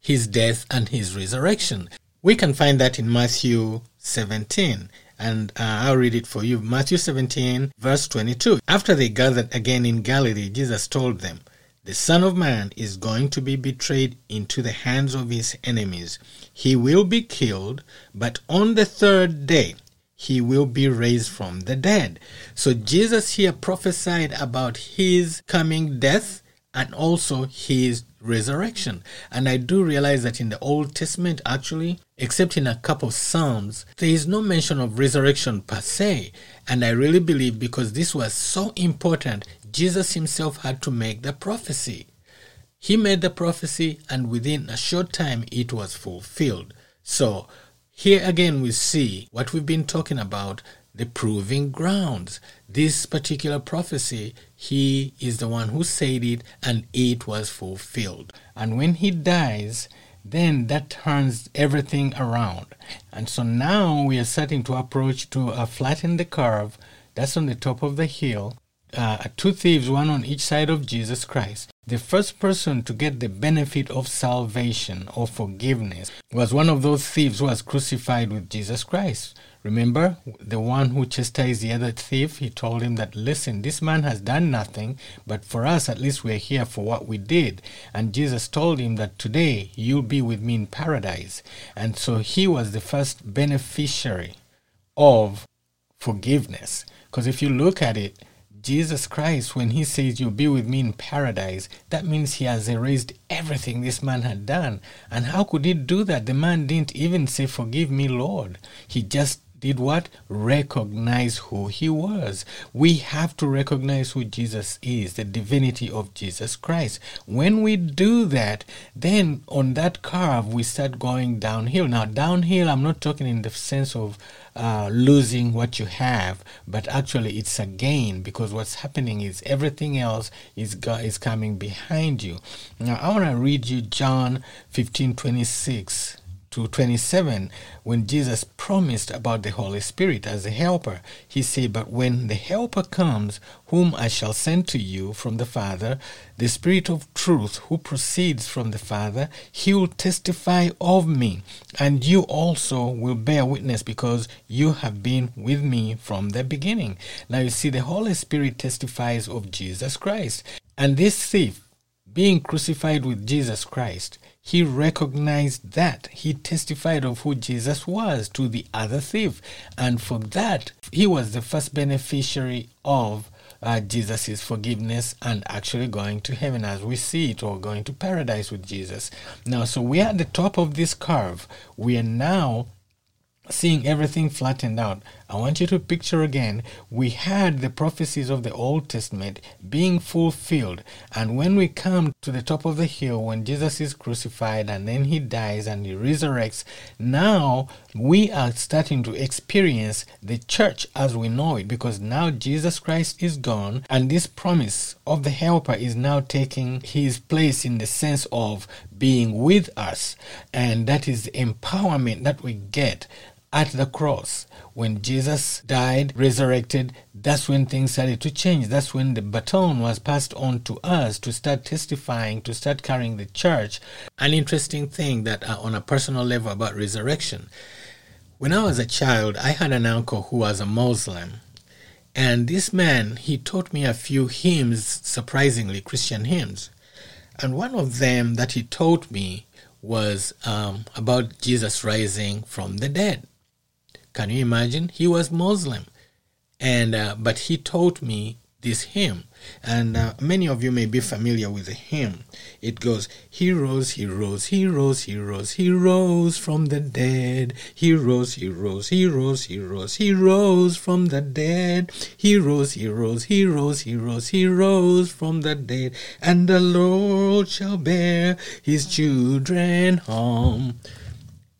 his death and his resurrection. We can find that in Matthew 17. And I'll read it for you. Matthew 17, verse 22. After they gathered again in Galilee, Jesus told them, "The Son of Man is going to be betrayed into the hands of his enemies. He will be killed, but on the third day he will be raised from the dead." So Jesus here prophesied about his coming death and also his resurrection. And I do realize that in the Old Testament, actually, except in a couple of Psalms, there is no mention of resurrection per se. And I really believe because this was so important, Jesus himself had to make the prophecy. He made the prophecy, and within a short time, it was fulfilled. So here again, we see what we've been talking about, the proving grounds. This particular prophecy, he is the one who said it, and it was fulfilled. And when he dies, then that turns everything around. And so now we are starting to approach to flatten the curve that's on the top of the hill. Two thieves, one on each side of Jesus Christ. The first person to get the benefit of salvation or forgiveness was one of those thieves who was crucified with Jesus Christ. Remember, the one who chastised the other thief, he told him that, listen, this man has done nothing, but for us, at least we're here for what we did. And Jesus told him that today you'll be with me in paradise. And so he was the first beneficiary of forgiveness. Because if you look at it, Jesus Christ, when he says you'll be with me in paradise, that means he has erased everything this man had done. And how could he do that? The man didn't even say, "Forgive me, Lord." He just did what? Recognize who he was. We have to recognize who Jesus is, the divinity of Jesus Christ. When we do that, then on that curve, we start going downhill. Now, downhill, I'm not talking in the sense of losing what you have, but actually it's a gain, because what's happening is everything else is coming behind you. Now, I want to read you John 15:26. To 27, when Jesus promised about the Holy Spirit as a helper. He said, "But when the helper comes, whom I shall send to you from the Father, the Spirit of truth who proceeds from the Father, he will testify of me, and you also will bear witness because you have been with me from the beginning." Now you see, the Holy Spirit testifies of Jesus Christ. And this thief, being crucified with Jesus Christ, he recognized that. He testified of who Jesus was to the other thief. And for that, he was the first beneficiary of Jesus' forgiveness and actually going to heaven as we see it, or going to paradise with Jesus. Now, so we are at the top of this curve. We are now seeing everything flattened out. I want you to picture again, we had the prophecies of the Old Testament being fulfilled. And when we come to the top of the hill, when Jesus is crucified and then he dies and he resurrects, now we are starting to experience the church as we know it, because now Jesus Christ is gone and this promise of the helper is now taking his place in the sense of being with us. And that is the empowerment that we get at the cross. When Jesus died, resurrected, that's when things started to change. That's when the baton was passed on to us to start testifying, to start carrying the church. An interesting thing that on a personal level about resurrection. When I was a child, I had an uncle who was a Muslim. And this man, he taught me a few hymns, surprisingly Christian hymns. And one of them that he taught me was about Jesus rising from the dead. Can you imagine? He was Muslim, and but he taught me this hymn, and many of you may be familiar with the hymn. It goes, "He rose, he rose, he rose, he rose, he rose from the dead. He rose, he rose, he rose, he rose, he rose from the dead. He rose, he rose, he rose, he rose, he rose from the dead. And the Lord shall bear his children home."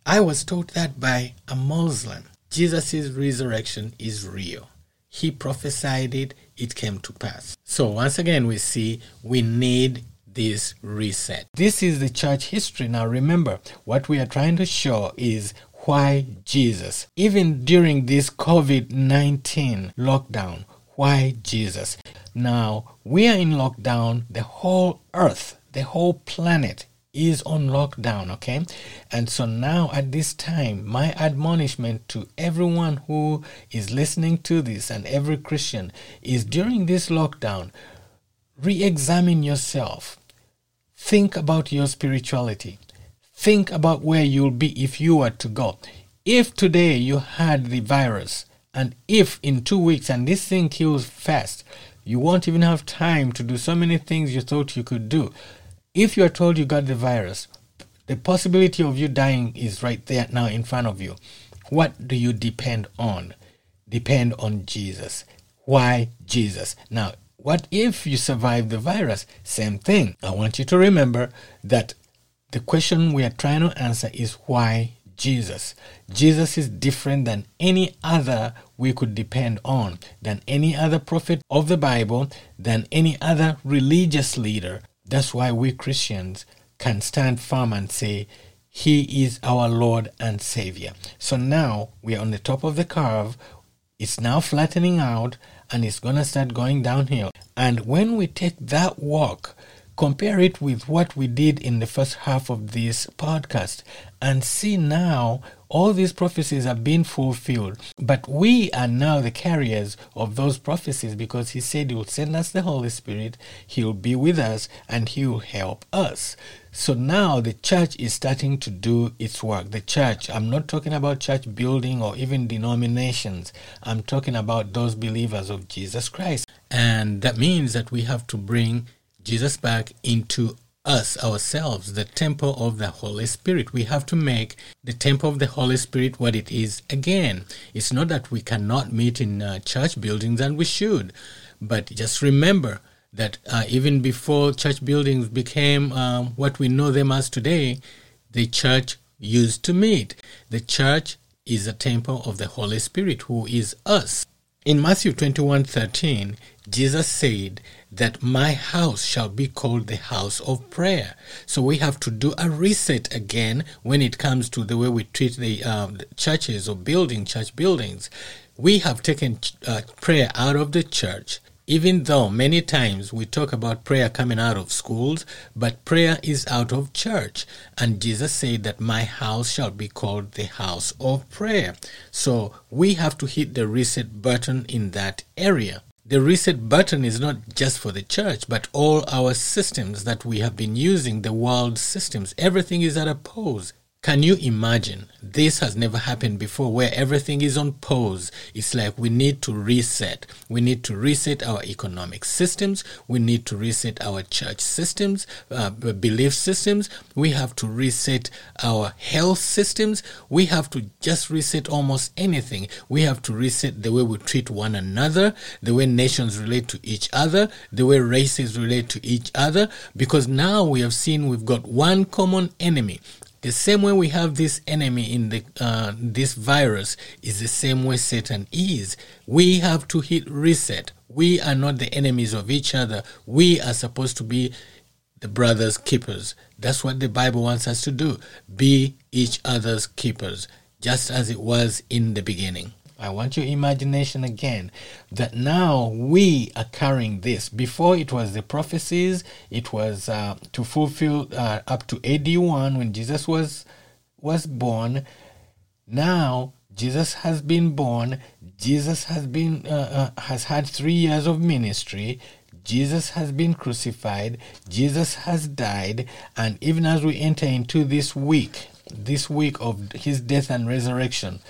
I was taught that by a Muslim. Jesus' resurrection is real. He prophesied it. It came to pass. So once again, we see we need this reset. This is the church history. Now remember, what we are trying to show is why Jesus. Even during this COVID-19 lockdown, why Jesus? Now, we are in lockdown. The whole earth, the whole planet is on lockdown, okay? And so now at this time, my admonishment to everyone who is listening to this and every Christian is during this lockdown, re-examine yourself. Think about your spirituality. Think about where you'll be if you were to go. If today you had the virus, and if in 2 weeks, and this thing kills fast, you won't even have time to do so many things you thought you could do. If you are told you got the virus, the possibility of you dying is right there now in front of you. What do you depend on? Depend on Jesus. Why Jesus? Now, what if you survive the virus? Same thing. I want you to remember that the question we are trying to answer is why Jesus. Jesus is different than any other we could depend on, than any other prophet of the Bible, than any other religious leader. That's why we Christians can stand firm and say, He is our Lord and Savior. So now we are on the top of the curve. It's now flattening out and it's going to start going downhill. And when we take that walk, compare it with what we did in the first half of this podcast and see now all these prophecies are being fulfilled. But we are now the carriers of those prophecies because He said He will send us the Holy Spirit, He will be with us, and He will help us. So now the church is starting to do its work. The church, I'm not talking about church building or even denominations. I'm talking about those believers of Jesus Christ. And that means that we have to bring Jesus back into us, ourselves, the temple of the Holy Spirit. We have to make the temple of the Holy Spirit what it is again. It's not that we cannot meet in church buildings, and we should. But just remember that even before church buildings became what we know them as today, the church used to meet. The church is a temple of the Holy Spirit, who is us. In Matthew 21:13, Jesus said that my house shall be called the house of prayer. So we have to do a reset again when it comes to the way we treat the churches or building church buildings. We have taken prayer out of the church, even though many times we talk about prayer coming out of schools, but prayer is out of church. And Jesus said that my house shall be called the house of prayer. So we have to hit the reset button in that area. The reset button is not just for the church, but all our systems that we have been using, the world systems. Everything is at a pause. Can you imagine? This has never happened before, where everything is on pause. It's like we need to reset. We need to reset our economic systems. We need to reset our church systems, belief systems. We have to reset our health systems. We have to just reset almost anything. We have to reset the way we treat one another, the way nations relate to each other, the way races relate to each other, because now we have seen we've got one common enemy. The same way we have this enemy in the this virus is the same way Satan is. We have to hit reset. We are not the enemies of each other. We are supposed to be the brothers' keepers. That's what the Bible wants us to do. Be each other's keepers, just as it was in the beginning. I want your imagination again, that now we are carrying this. Before it was the prophecies, it was to fulfill up to AD 1 when Jesus was born. Now Jesus has been born. Jesus has been has had 3 years of ministry. Jesus has been crucified. Jesus has died. And even as we enter into this week of His death and resurrection,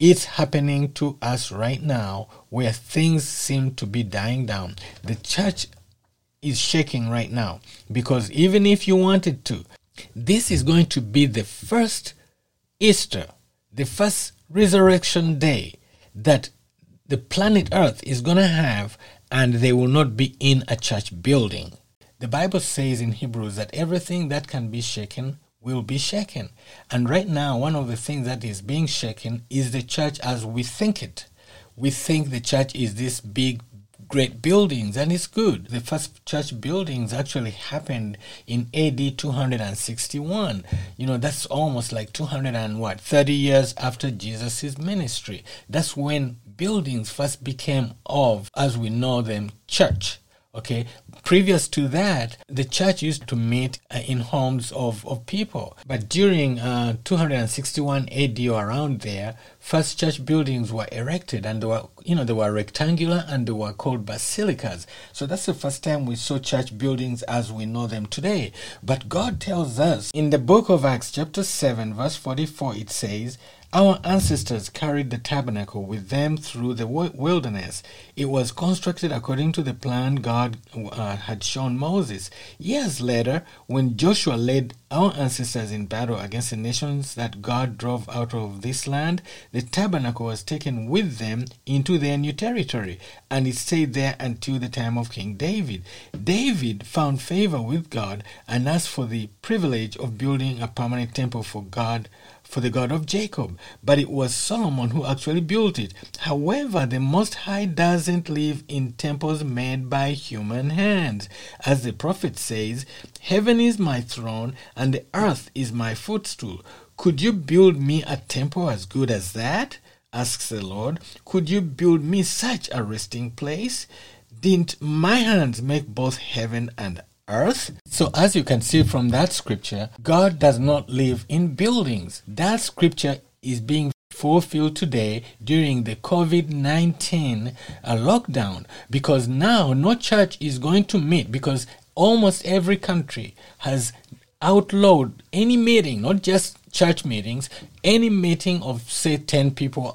it's happening to us right now where things seem to be dying down. The church is shaking right now because even if you wanted to, this is going to be the first Easter, the first resurrection day that the planet Earth is going to have, and they will not be in a church building. The Bible says in Hebrews that everything that can be shaken will be shaken. And right now, one of the things that is being shaken is the church as we think it. We think the church is this big, great buildings, and it's good. The first church buildings actually happened in AD 261. You know, that's almost like 30 years after Jesus' ministry. That's when buildings first became of, as we know them, church. Okay, previous to that, the church used to meet in homes of people. But during 261 AD or around there, first church buildings were erected, and they were rectangular, and they were called basilicas. So that's the first time we saw church buildings as we know them today. But God tells us in the book of Acts chapter 7 verse 44, it says, "Our ancestors carried the tabernacle with them through the wilderness. It was constructed according to the plan God had shown Moses. Years later, when Joshua led our ancestors in battle against the nations that God drove out of this land, the tabernacle was taken with them into their new territory, and it stayed there until the time of King David. David found favor with God and asked for the privilege of building a permanent temple for the God of Jacob, but it was Solomon who actually built it. However, the Most High doesn't live in temples made by human hands. As the prophet says, 'Heaven is my throne and the earth is my footstool.' Could you build me a temple as good as that?" asks the Lord. "Could you build me such a resting place? Didn't my hands make both heaven and earth?" So as you can see from that scripture, God does not live in buildings. That scripture is being fulfilled today during the COVID-19 lockdown, because now no church is going to meet, because almost every country has outlawed any meeting, not just church meetings, any meeting of, say, 10 people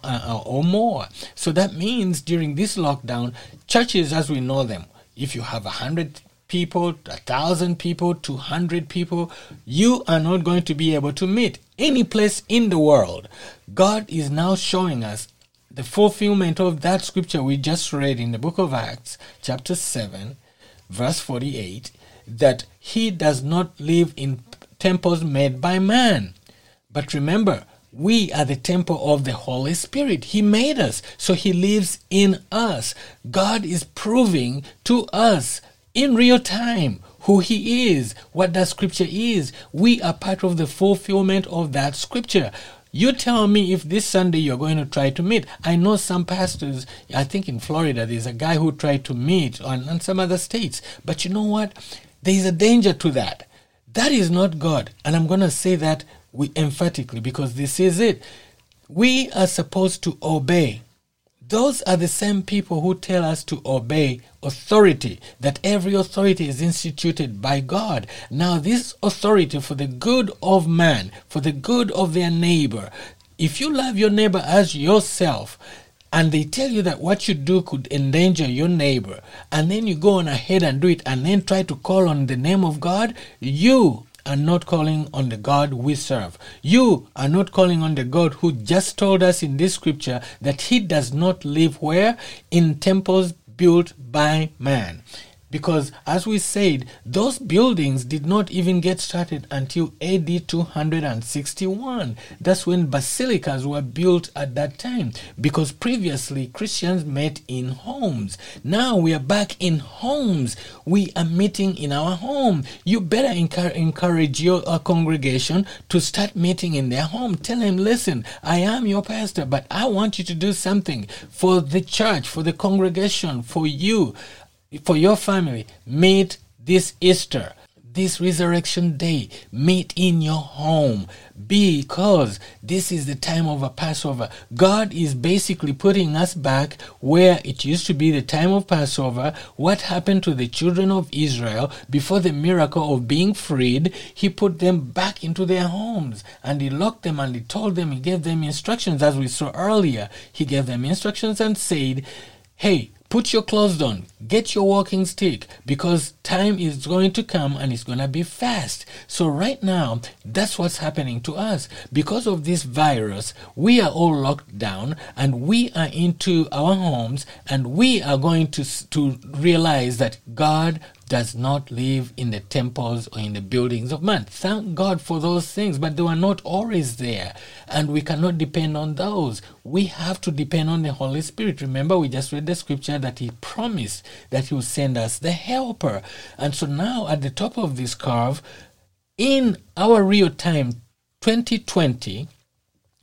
or more. So that means during this lockdown, churches as we know them, if you have 100 people, 1,000 people, 200 people, you are not going to be able to meet any place in the world. God is now showing us the fulfillment of that scripture we just read in the book of Acts, chapter 7, verse 48, that he does not live in temples made by man. But remember, we are the temple of the Holy Spirit. He made us, so he lives in us. God is proving to us in real time who he is, what that scripture is. We are part of the fulfillment of that scripture. You tell me if this Sunday you're going to try to meet. I know some pastors, I think in Florida, there's a guy who tried to meet, and some other states. But you know what? There is a danger to that. That is not God. And I'm going to say that emphatically, because this is it. We are supposed to obey. Those are the same people who tell us to obey authority, that every authority is instituted by God. Now, this authority for the good of man, for the good of their neighbor. If you love your neighbor as yourself, and they tell you that what you do could endanger your neighbor, and then you go on ahead and do it, and then try to call on the name of God, you are not calling on the God we serve. You are not calling on the God who just told us in this scripture that he does not live where? In temples built by man. Because as we said, those buildings did not even get started until AD 261. That's when basilicas were built at that time. Because previously Christians met in homes. Now we are back in homes. We are meeting in our home. You better encourage your congregation to start meeting in their home. Tell him, "Listen, I am your pastor, but I want you to do something for the church, for the congregation, for you, for your family. Meet this Easter, this Resurrection Day. Meet in your home, because this is the time of a Passover." God is basically putting us back where it used to be the time of Passover. What happened to the children of Israel before the miracle of being freed? He put them back into their homes, and he locked them, and he told them, he gave them instructions, as we saw earlier. He gave them instructions and said, "Hey, put your clothes on, get your walking stick, because time is going to come and it's going to be fast." So right now, that's what's happening to us. Because of this virus, we are all locked down, and we are into our homes, and we are going to realize that God does not live in the temples or in the buildings of man. Thank God for those things, but they were not always there, and we cannot depend on those. We have to depend on the Holy Spirit. Remember, we just read the scripture that he promised that he will send us the helper. And so now at the top of this curve, in our real time, 2020,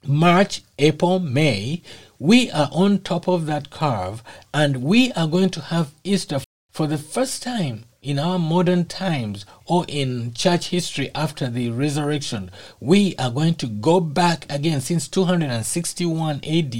March, April, May, we are on top of that curve, and we are going to have Easter for the first time in our modern times, or in church history after the resurrection. We are going to go back again. Since 261 AD,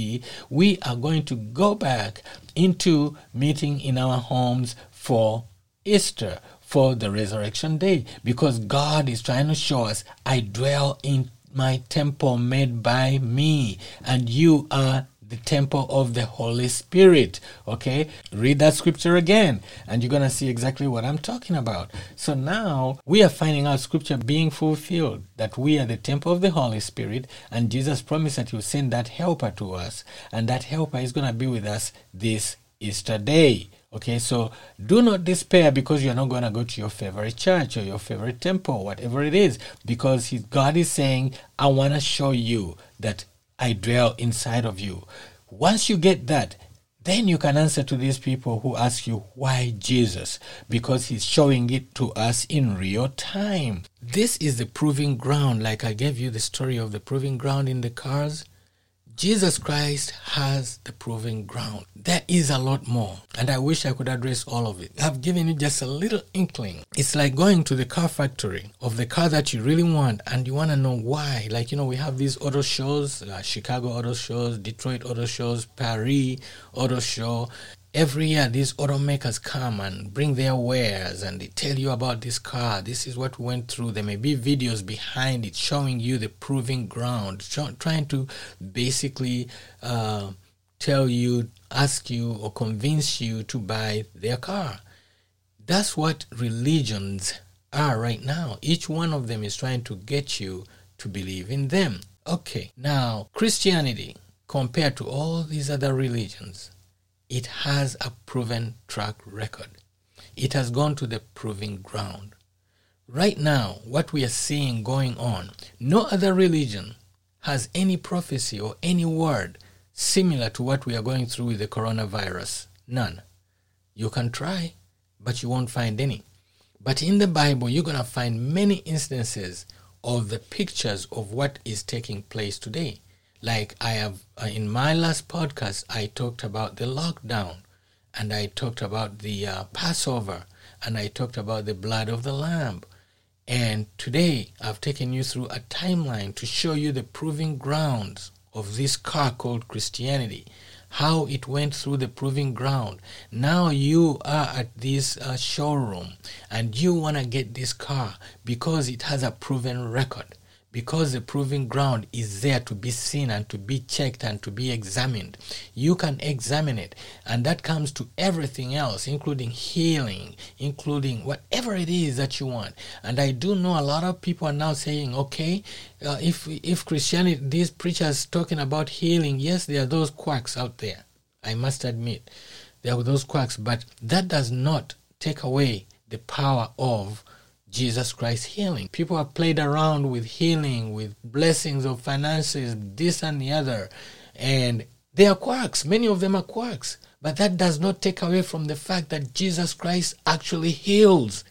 we are going to go back into meeting in our homes for Easter, for the resurrection day, because God is trying to show us, I dwell in my temple made by me, and you are the temple of the Holy Spirit. Okay, read that scripture again, and you're going to see exactly what I'm talking about. So now we are finding out scripture being fulfilled, that we are the temple of the Holy Spirit, and Jesus promised that he will send that helper to us, and that helper is going to be with us this Easter day. Okay, so do not despair because you're not going to go to your favorite church or your favorite temple, whatever it is, because God is saying, I want to show you that I dwell inside of you. Once you get that, then you can answer to these people who ask you, why Jesus? Because he's showing it to us in real time. This is the proving ground, like I gave you the story of the proving ground in the cars. Jesus Christ has the proving ground. There is a lot more, and I wish I could address all of it. I've given you just a little inkling. It's like going to the car factory of the car that you really want, and you want to know why. Like, you know, we have these auto shows, Chicago auto shows, Detroit auto shows, Paris auto show. Every year, these automakers come and bring their wares, and they tell you about this car. This is what we went through. There may be videos behind it showing you the proving ground, trying to basically tell you, ask you, or convince you to buy their car. That's what religions are right now. Each one of them is trying to get you to believe in them. Okay, now Christianity, compared to all these other religions, it has a proven track record. It has gone to the proving ground. Right now, what we are seeing going on, no other religion has any prophecy or any word similar to what we are going through with the coronavirus. None. You can try, but you won't find any. But in the Bible, you're going to find many instances of the pictures of what is taking place today. Like I have, in my last podcast, I talked about the lockdown, and I talked about the Passover, and I talked about the blood of the Lamb. And today, I've taken you through a timeline to show you the proving grounds of this car called Christianity, how it went through the proving ground. Now you are at this showroom, and you want to get this car because it has a proven record. Because the proving ground is there to be seen and to be checked and to be examined. You can examine it. And that comes to everything else, including healing, including whatever it is that you want. And I do know a lot of people are now saying, okay, if Christianity, these preachers talking about healing, yes, there are those quacks out there. I must admit, there are those quacks. But that does not take away the power of Jesus Christ healing. People have played around with healing, with blessings of finances, this and the other. And they are quacks. Many of them are quacks. But that does not take away from the fact that Jesus Christ actually heals.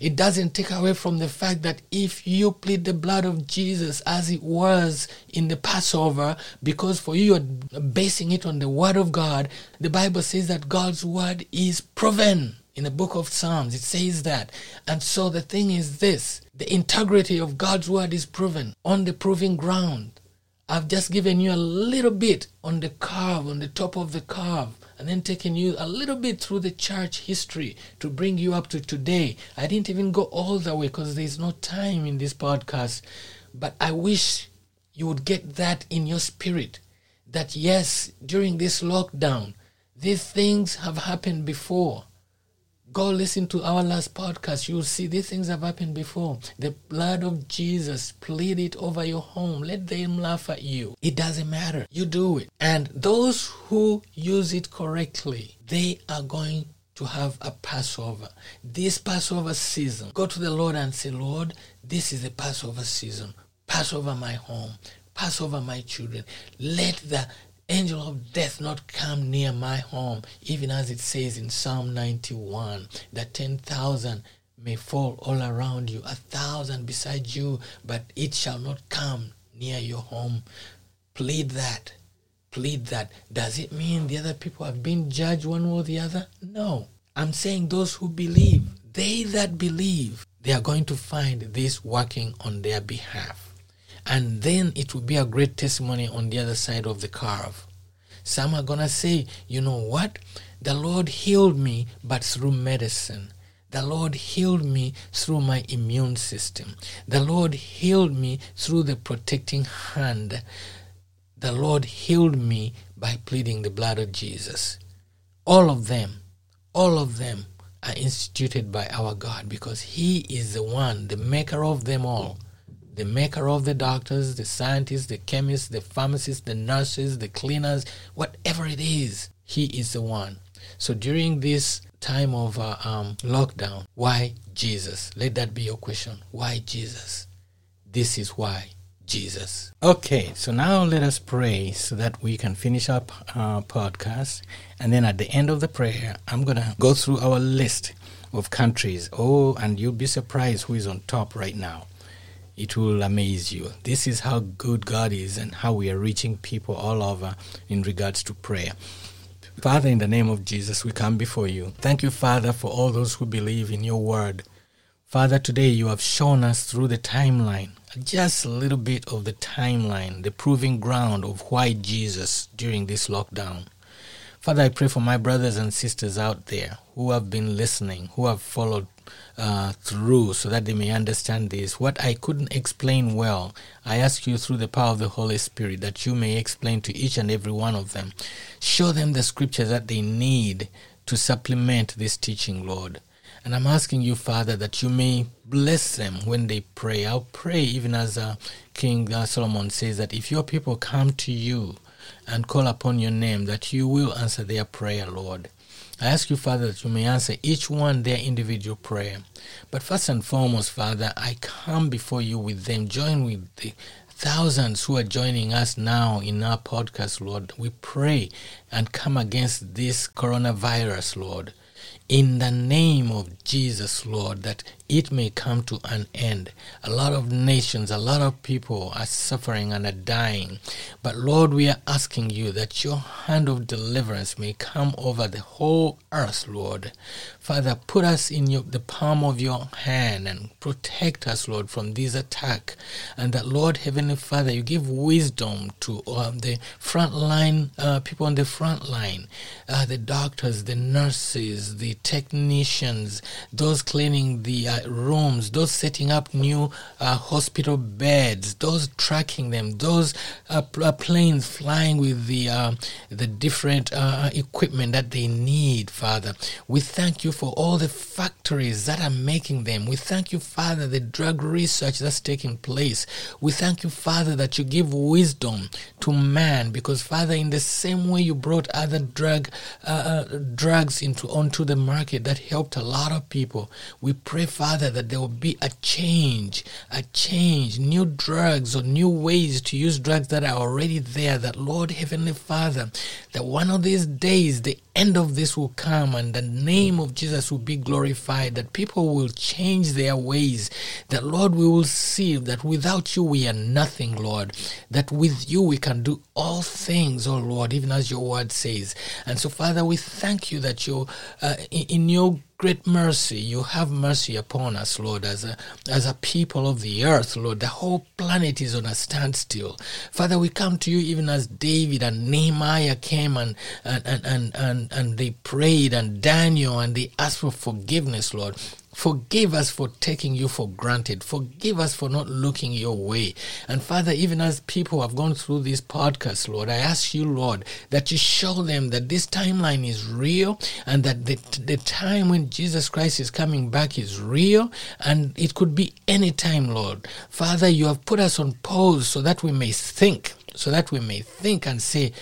It doesn't take away from the fact that if you plead the blood of Jesus as it was in the Passover, because for you you're basing it on the Word of God, the Bible says that God's Word is proven. In the book of Psalms, it says that. And so the thing is this, the integrity of God's word is proven on the proving ground. I've just given you a little bit on the curve, on the top of the curve, and then taken you a little bit through the church history to bring you up to today. I didn't even go all the way because there's no time in this podcast. But I wish you would get that in your spirit, that yes, during this lockdown, these things have happened before. Go listen to our last podcast. You'll see these things have happened before. The blood of Jesus, plead it over your home. Let them laugh at you. It doesn't matter. You do it. And those who use it correctly, they are going to have a Passover. This Passover season, go to the Lord and say, Lord, this is the Passover season. Pass over my home. Pass over my children. Let the angel of death not come near my home, even as it says in Psalm 91, that 10,000 may fall all around you, 1,000 beside you, but it shall not come near your home. Plead that. Plead that. Does it mean the other people have been judged one way or the other? No. I'm saying those who believe, they that believe, they are going to find this working on their behalf. And then it will be a great testimony on the other side of the curve. Some are going to say, you know what? The Lord healed me, but through medicine. The Lord healed me through my immune system. The Lord healed me through the protecting hand. The Lord healed me by pleading the blood of Jesus. All of them are instituted by our God, because He is the one, the maker of them all. The maker of the doctors, the scientists, the chemists, the pharmacists, the nurses, the cleaners, whatever it is, He is the one. So during this time of lockdown, why Jesus? Let that be your question. Why Jesus? This is why. Jesus. Okay, so now let us pray so that we can finish up our podcast. And then at the end of the prayer, I'm going to go through our list of countries. Oh, and you'll be surprised who is on top right now. It will amaze you. This is how good God is and how we are reaching people all over in regards to prayer. Father, in the name of Jesus, we come before you. Thank you, Father, for all those who believe in your word. Father, today you have shown us through the timeline, just a little bit of the timeline, the proving ground of why Jesus during this lockdown. Father, I pray for my brothers and sisters out there who have been listening, who have followed through so that they may understand this. What I couldn't explain well, I ask you through the power of the Holy Spirit that you may explain to each and every one of them. Show them the scriptures that they need to supplement this teaching, Lord. And I'm asking you, Father, that you may bless them when they pray. I'll pray even as King Solomon says, that if your people come to you and call upon your name, that you will answer their prayer, Lord. I ask you, Father, that you may answer each one their individual prayer. But first and foremost, Father, I come before you with them. Join with the thousands who are joining us now in our podcast, Lord. We pray and come against this coronavirus, Lord. In the name of Jesus, Lord, that it may come to an end. A lot of nations, a lot of people are suffering and are dying. But Lord, we are asking you that your hand of deliverance may come over the whole earth, Lord. Father, put us in the palm of your hand and protect us, Lord, from this attack. And that, Lord, Heavenly Father, you give wisdom to the front line, people on the front line, the doctors, the nurses, the technicians, those cleaning the rooms, those setting up new hospital beds, those tracking them, those planes flying with the different equipment that they need, Father. We thank you for all the factories that are making them. We thank you, Father, the drug research that's taking place. We thank you, Father, that you give wisdom to man, because, Father, in the same way you brought other drugs onto the market that helped a lot of people, we pray, Father, that there will be a change, new drugs or new ways to use drugs that are already there, that, Lord, Heavenly Father, that one of these days the end of this will come and the name of Jesus will be glorified, that people will change their ways, that, Lord, we will see that without you we are nothing, Lord, that with you we can do all things, oh Lord, even as your word says. And so, Father, we thank you that you in your great mercy, you have mercy upon us, Lord, as a people of the earth, Lord. The whole planet is on a standstill. Father, we come to you even as David and Nehemiah came and they prayed, and Daniel, and they asked for forgiveness, Lord. Forgive us for taking you for granted. Forgive us for not looking your way. And Father, even as people have gone through this podcast, Lord, I ask you, Lord, that you show them that this timeline is real, and that the time when Jesus Christ is coming back is real, and it could be any time, Lord. Father, you have put us on pause so that we may think and say,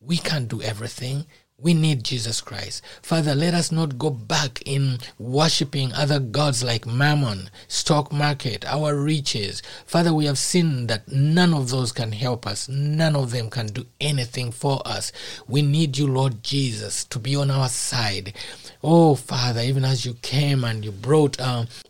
we can do everything. We need Jesus Christ. Father, let us not go back in worshipping other gods like Mammon, stock market, our riches. Father, we have seen that none of those can help us. None of them can do anything for us. We need you, Lord Jesus, to be on our side. Oh, Father, even as you came and you brought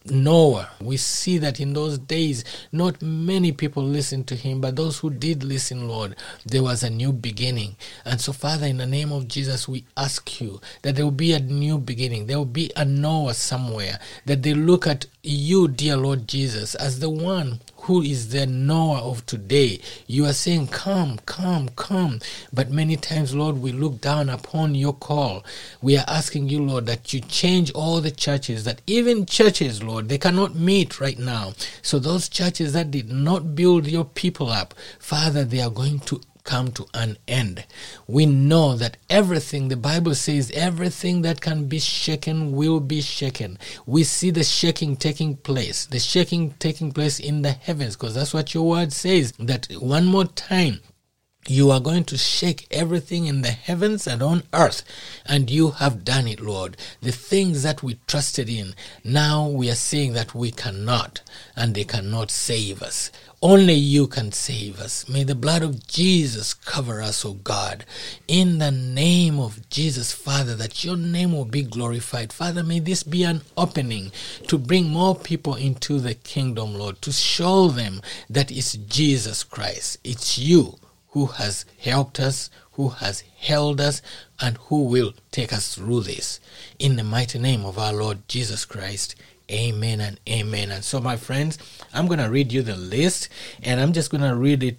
Noah, we see that in those days, not many people listened to him, but those who did listen, Lord, there was a new beginning. And so, Father, in the name of Jesus, we ask you that there will be a new beginning. There will be a Noah somewhere, that they look at you, dear Lord Jesus, as the one who is the Noah of today. You are saying, come, come, come. But many times, Lord, we look down upon your call. We are asking you, Lord, that you change all the churches, that even churches, Lord, they cannot meet right now. So those churches that did not build your people up, Father, they are going to come to an end. We know that everything, the Bible says, everything that can be shaken will be shaken. We see the shaking taking place in the heavens, because that's what your word says, that one more time you are going to shake everything in the heavens and on earth, and you have done it, Lord. The things that we trusted in, now we are seeing that we cannot, and they cannot save us. Only you can save us. May the blood of Jesus cover us, O God. In the name of Jesus, Father, that your name will be glorified. Father, may this be an opening to bring more people into the kingdom, Lord, to show them that it's Jesus Christ, it's you, who has helped us, who has held us, and who will take us through this. In the mighty name of our Lord Jesus Christ, amen and amen. And so, my friends, I'm going to read you the list, and I'm just going to read it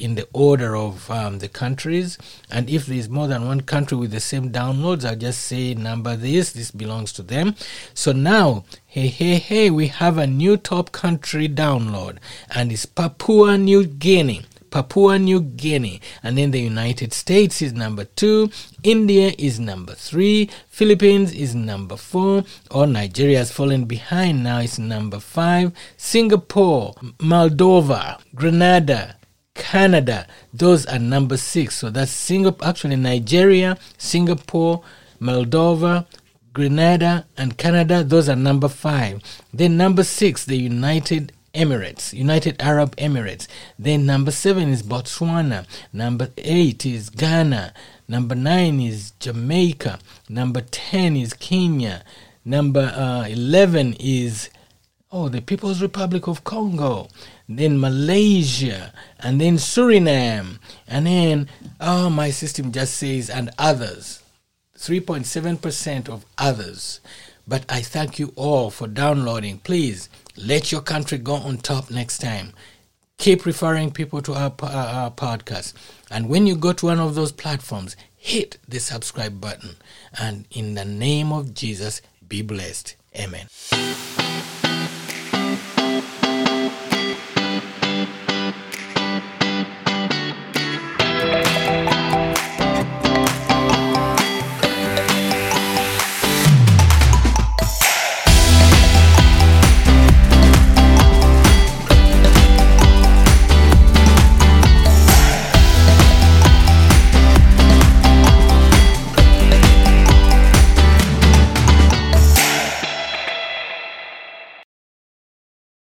in the order of the countries. And if there's more than one country with the same downloads, I'll just say number this belongs to them. So now, hey, we have a new top country download, and it's Papua New Guinea, and then the United States is number 2, India is number 3, Philippines is number 4, or Nigeria has fallen behind, now it's number 5, Singapore, Moldova, Grenada, Canada, those are number 6, so that's Nigeria, Singapore, Moldova, Grenada, and Canada, those are number 5. Then number 6, the United Arab Emirates. Then number 7 is Botswana. Number 8 is Ghana. Number 9 is Jamaica. Number 10 is Kenya. Number 11 is the People's Republic of Congo. Then Malaysia. And then Suriname. And then, my system just says, and others. 3.7% of others. But I thank you all for downloading. Please, let your country go on top next time. Keep referring people to our podcast. And when you go to one of those platforms, hit the subscribe button. And in the name of Jesus, be blessed. Amen.